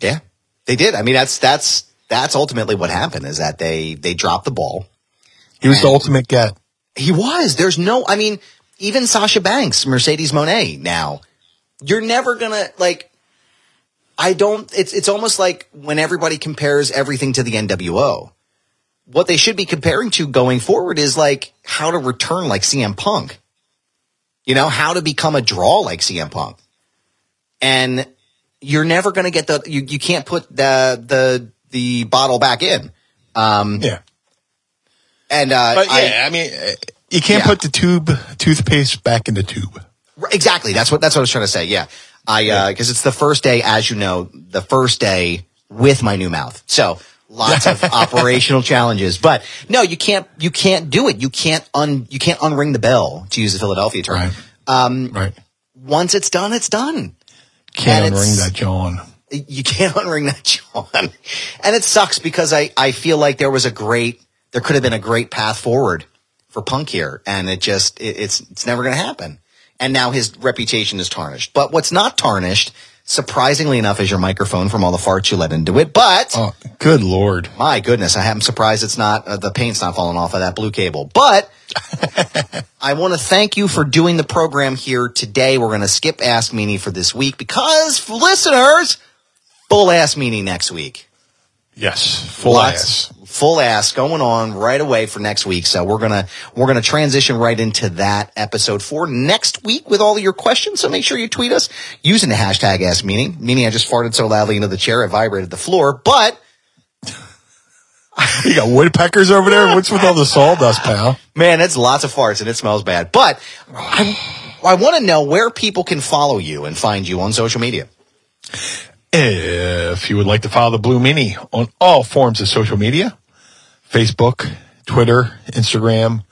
Yeah, they did. I mean, that's ultimately what happened, is that they dropped the ball. He was the ultimate get. He was. There's no, I mean, even Sasha Banks, Mercedes Moné now, you're never going to, like, I don't, it's almost like when everybody compares everything to the NWO, what they should be comparing to going forward is like how to return like CM Punk, you know, how to become a draw like CM Punk. And you're never going to get you can't put the bottle back in. Yeah. And, but yeah, I mean, you can't put the toothpaste back in the tube. Exactly. That's what I was trying to say. Yeah. Because it's the first day, as you know, the first day with my new mouth. So lots of operational challenges, but no, you can't do it. You can't unring the bell, to use the Philadelphia term. Right. Once it's done, it's done. Can't unring that, John. You can't unring that, John. And it sucks because I feel like there could have been a great path forward for Punk here. And it's never going to happen. And now his reputation is tarnished. But what's not tarnished, surprisingly enough, is your microphone from all the farts you let into it. But oh, good Lord, my goodness. I am surprised it's not, the paint's not falling off of that blue cable, but I want to thank you for doing the program here today. We're going to skip Ask Meanie for this week because for listeners, full Ask Meanie next week. Yes, full ass going on right away for next week. So we're gonna transition right into that episode for next week with all of your questions. So make sure you tweet us using the hashtag Ask Meanie. Meanie, I just farted so loudly into the chair it vibrated the floor. But you got woodpeckers over there. What's with all the sawdust, pal? Man, it's lots of farts and it smells bad. But I want to know where people can follow you and find you on social media. If you would like to follow the Blue Meanie on all forms of social media, Facebook, Twitter, Instagram,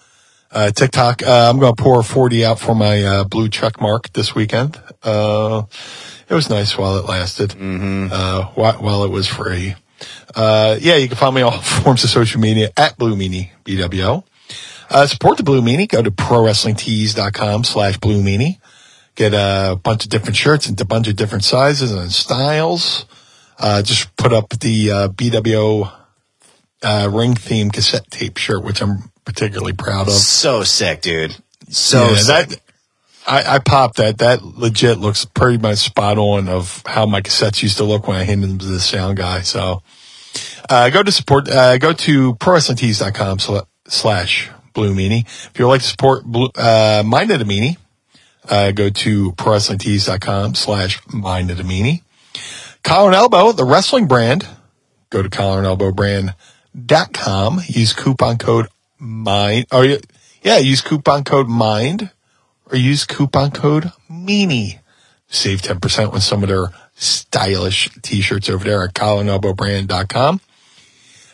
TikTok, I'm going to pour 40 out for my blue check mark this weekend. It was nice while it lasted, while it was free. Yeah, you can find me on all forms of social media at Blue Meanie BWO. Support the Blue Meanie. Go to prowrestlingtees.com/Blue Meanie. Get a bunch of different shirts and a bunch of different sizes and styles. Just put up the BWO ring theme cassette tape shirt, which I'm particularly proud of. So sick, dude. So sick. I popped that. That legit looks pretty much spot on of how my cassettes used to look when I handed them to the sound guy. So go to prowrestlingtees.com/Blue Meanie. If you would like to support Mind of the Meanie, go to prowrestlingtees.com/Mind of the Meanie. Collar and Elbow, the wrestling brand. Go to collarandelbowbrand.com. Use coupon code MIND. Oh, yeah, use coupon code MIND or use coupon code Meanie. Save 10% on some of their stylish t-shirts over there at collarandelbowbrand.com.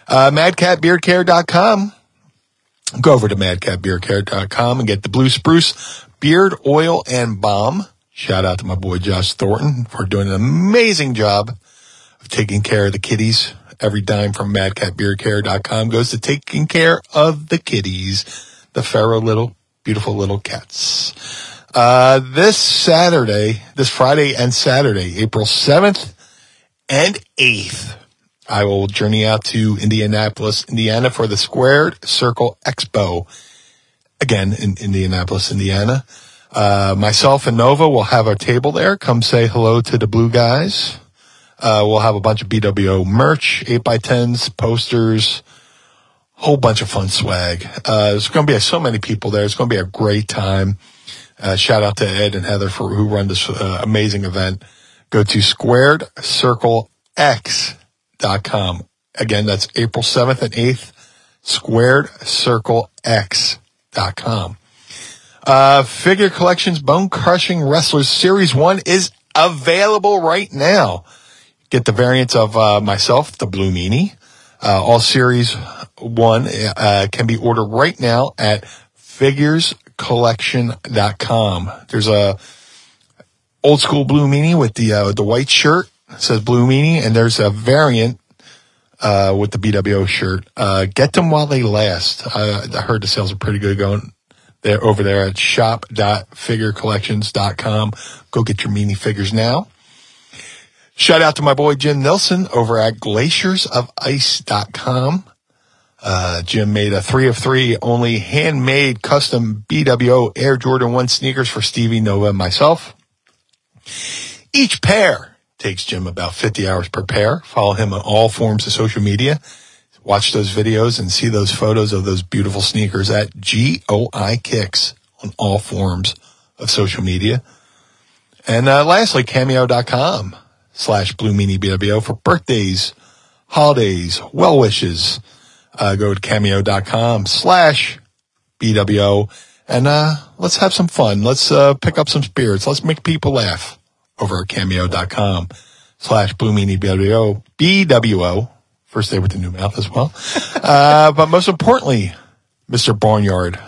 MadcapBeardCare.com. Go over to MadcapBeardCare.com and get the Blue Spruce Beard Oil and Balm. Shout out to my boy Josh Thornton for doing an amazing job of taking care of the kitties. Every dime from MadcapBeardCare.com goes to taking care of the kitties, the feral little, beautiful little cats. This Friday and Saturday, April 7th and 8th, I will journey out to Indianapolis, Indiana for the Squared Circle Expo. Again, in Indianapolis, Indiana. Myself and Nova will have our table there. Come say hello to the blue guys. We'll have a bunch of BWO merch, 8x10s, posters, whole bunch of fun swag. There's going to be so many people there. It's going to be a great time. Shout out to Ed and Heather who run this amazing event. Go to squaredcirclex.com. Again, that's April 7th and 8th, squaredcirclex.com. Figure Collections Bone Crushing Wrestlers Series 1 is available right now. Get the variants of myself, the Blue Meanie. All Series 1 can be ordered right now at figurescollection.com. There's a old school Blue Meanie with the white shirt. It says Blue Meanie, and there's a variant with the BWO shirt. Get them while they last. I heard the sales are pretty good going there over there at shop.figurecollections.com. Go get your Meanie figures now. Shout out to my boy Jim Nelson over at glaciersofIce.com. Jim made a 3 of 3 only handmade custom BWO Air Jordan 1 sneakers for Stevie, Nova, and myself. Each pair takes Jim about 50 hours per pair. Follow him on all forms of social media. Watch those videos and see those photos of those beautiful sneakers at GOI Kicks on all forms of social media. And lastly, cameo.com/Blue Meanie BWO for birthdays, holidays, well wishes. Go to cameo.com/BWO and let's have some fun. Let's pick up some spirits. Let's make people laugh over at cameo.com/Blue Meanie BWO, first day with the new mouth as well. But most importantly, Mr. Barnyard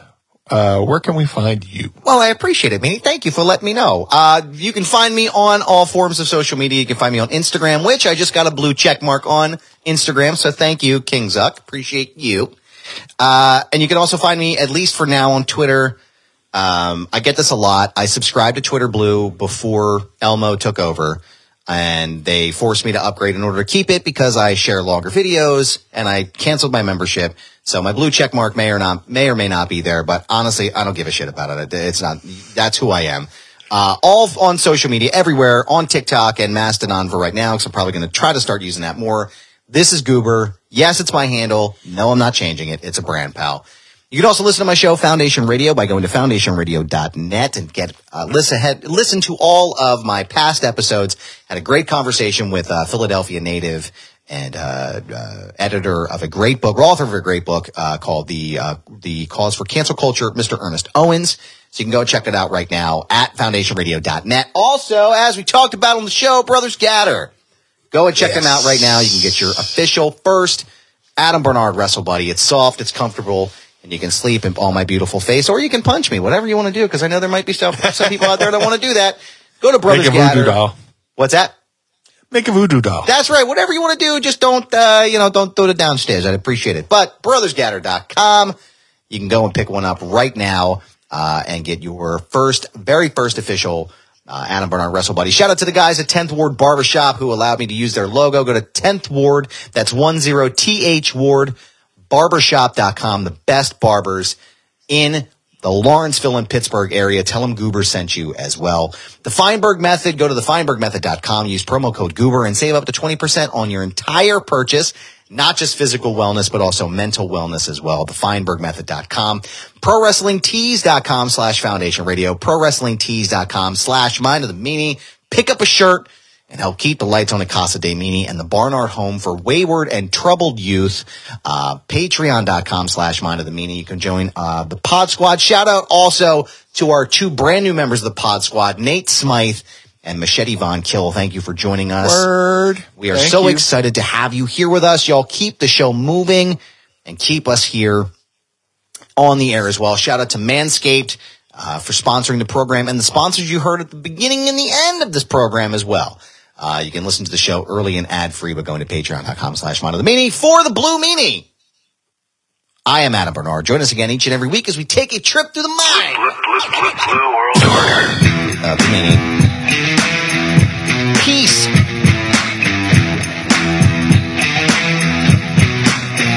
Where can we find you? Well, I appreciate it, Meanie. Thank you for letting me know. You can find me on all forms of social media. You can find me on Instagram, which I just got a blue check mark on Instagram. So thank you, King Zuck. Appreciate you. And you can also find me, at least for now, on Twitter. I get this a lot. I subscribed to Twitter Blue before Elmo took over, and they forced me to upgrade in order to keep it because I share longer videos, and I canceled my membership. So my blue check mark may or may not be there, but honestly, I don't give a shit about it. It's not, that's who I am. All on social media, everywhere, on TikTok and Mastodon for right now, because I'm probably going to try to start using that more. This is Goober. Yes, it's my handle. No, I'm not changing it. It's a brand, pal. You can also listen to my show, Foundation Radio, by going to foundationradio.net and get listen to all of my past episodes. Had a great conversation with Philadelphia native and editor of a great book, or author of a great book called The Cause for Cancel Culture, Mr. Ernest Owens. So you can go check it out right now at foundationradio.net. Also, as we talked about on the show, Brothers Gaddor. Go and check them out right now. You can get your official first Adam Barnard Wrestle Buddy. It's soft, it's comfortable. And you can sleep in all my beautiful face, or you can punch me, whatever you want to do, because I know there might be some people out there that want to do that. Go to Brothers Gaddor. Make a voodoo doll. What's that? Make a voodoo doll. That's right. Whatever you want to do, just don't throw it downstairs. I'd appreciate it. But brothersgaddor.com, you can go and pick one up right now and get your very first official Adam Barnard Wrestle Buddy. Shout out to the guys at 10th Ward Barbershop who allowed me to use their logo. Go to 10th Ward. That's 10th Ward. Barbershop.com, the best barbers in the Lawrenceville and Pittsburgh area. Tell them Goober sent you as well. The Feinberg Method, go to thefeinbergmethod.com, use promo code Goober and save up to 20% on your entire purchase, not just physical wellness, but also mental wellness as well. Thefeinbergmethod.com, ProWrestlingTees.com/Foundation Radio, ProWrestlingTees.com/Mind of the Meanie. Pick up a shirt and help keep the lights on at Casa de Meanie and the Barnard Home for Wayward and Troubled Youth. Patreon.com/Mind of the Meanie. You can join the Pod Squad. Shout out also to our two brand new members of the Pod Squad, Nate Smythe and Machete Von Kill. Thank you for joining us. Word. We are so excited to have you here with us. Y'all keep the show moving and keep us here on the air as well. Shout out to Manscaped for sponsoring the program and the sponsors you heard at the beginning and the end of this program as well. You can listen to the show early and ad-free by going to patreon.com/Mind of the Meanie. For the Blue Meanie, I am Adam Barnard. Join us again each and every week as we take a trip through the mind. That's Meanie. Peace.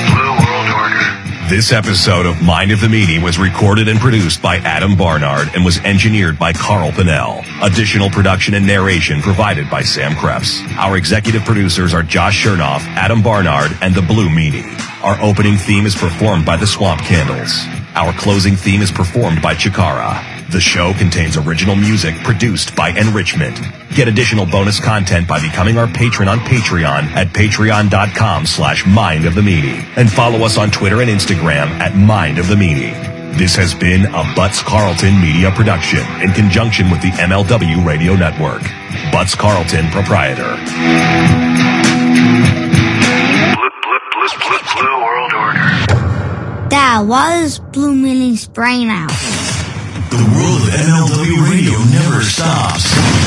Blue World Order. This episode of Mind of the Meanie was recorded and produced by Adam Barnard and was engineered by Carl Pinnell. Additional production and narration provided by Sam Kreps. Our executive producers are Josh Chernoff, Adam Barnard, and the Blue Meanie. Our opening theme is performed by the Swamp Candles. Our closing theme is performed by Chikara. The show contains original music produced by Enrichment. Get additional bonus content by becoming our patron on Patreon at patreon.com/Mind of the Meanie. And follow us on Twitter and Instagram at Mind of the Meanie. This has been a Butts Carlton Media production in conjunction with the MLW Radio Network. Butts Carlton, proprietor. Blue World Order. That was Blue Meanie's brain out. The world of MLW Radio never stops.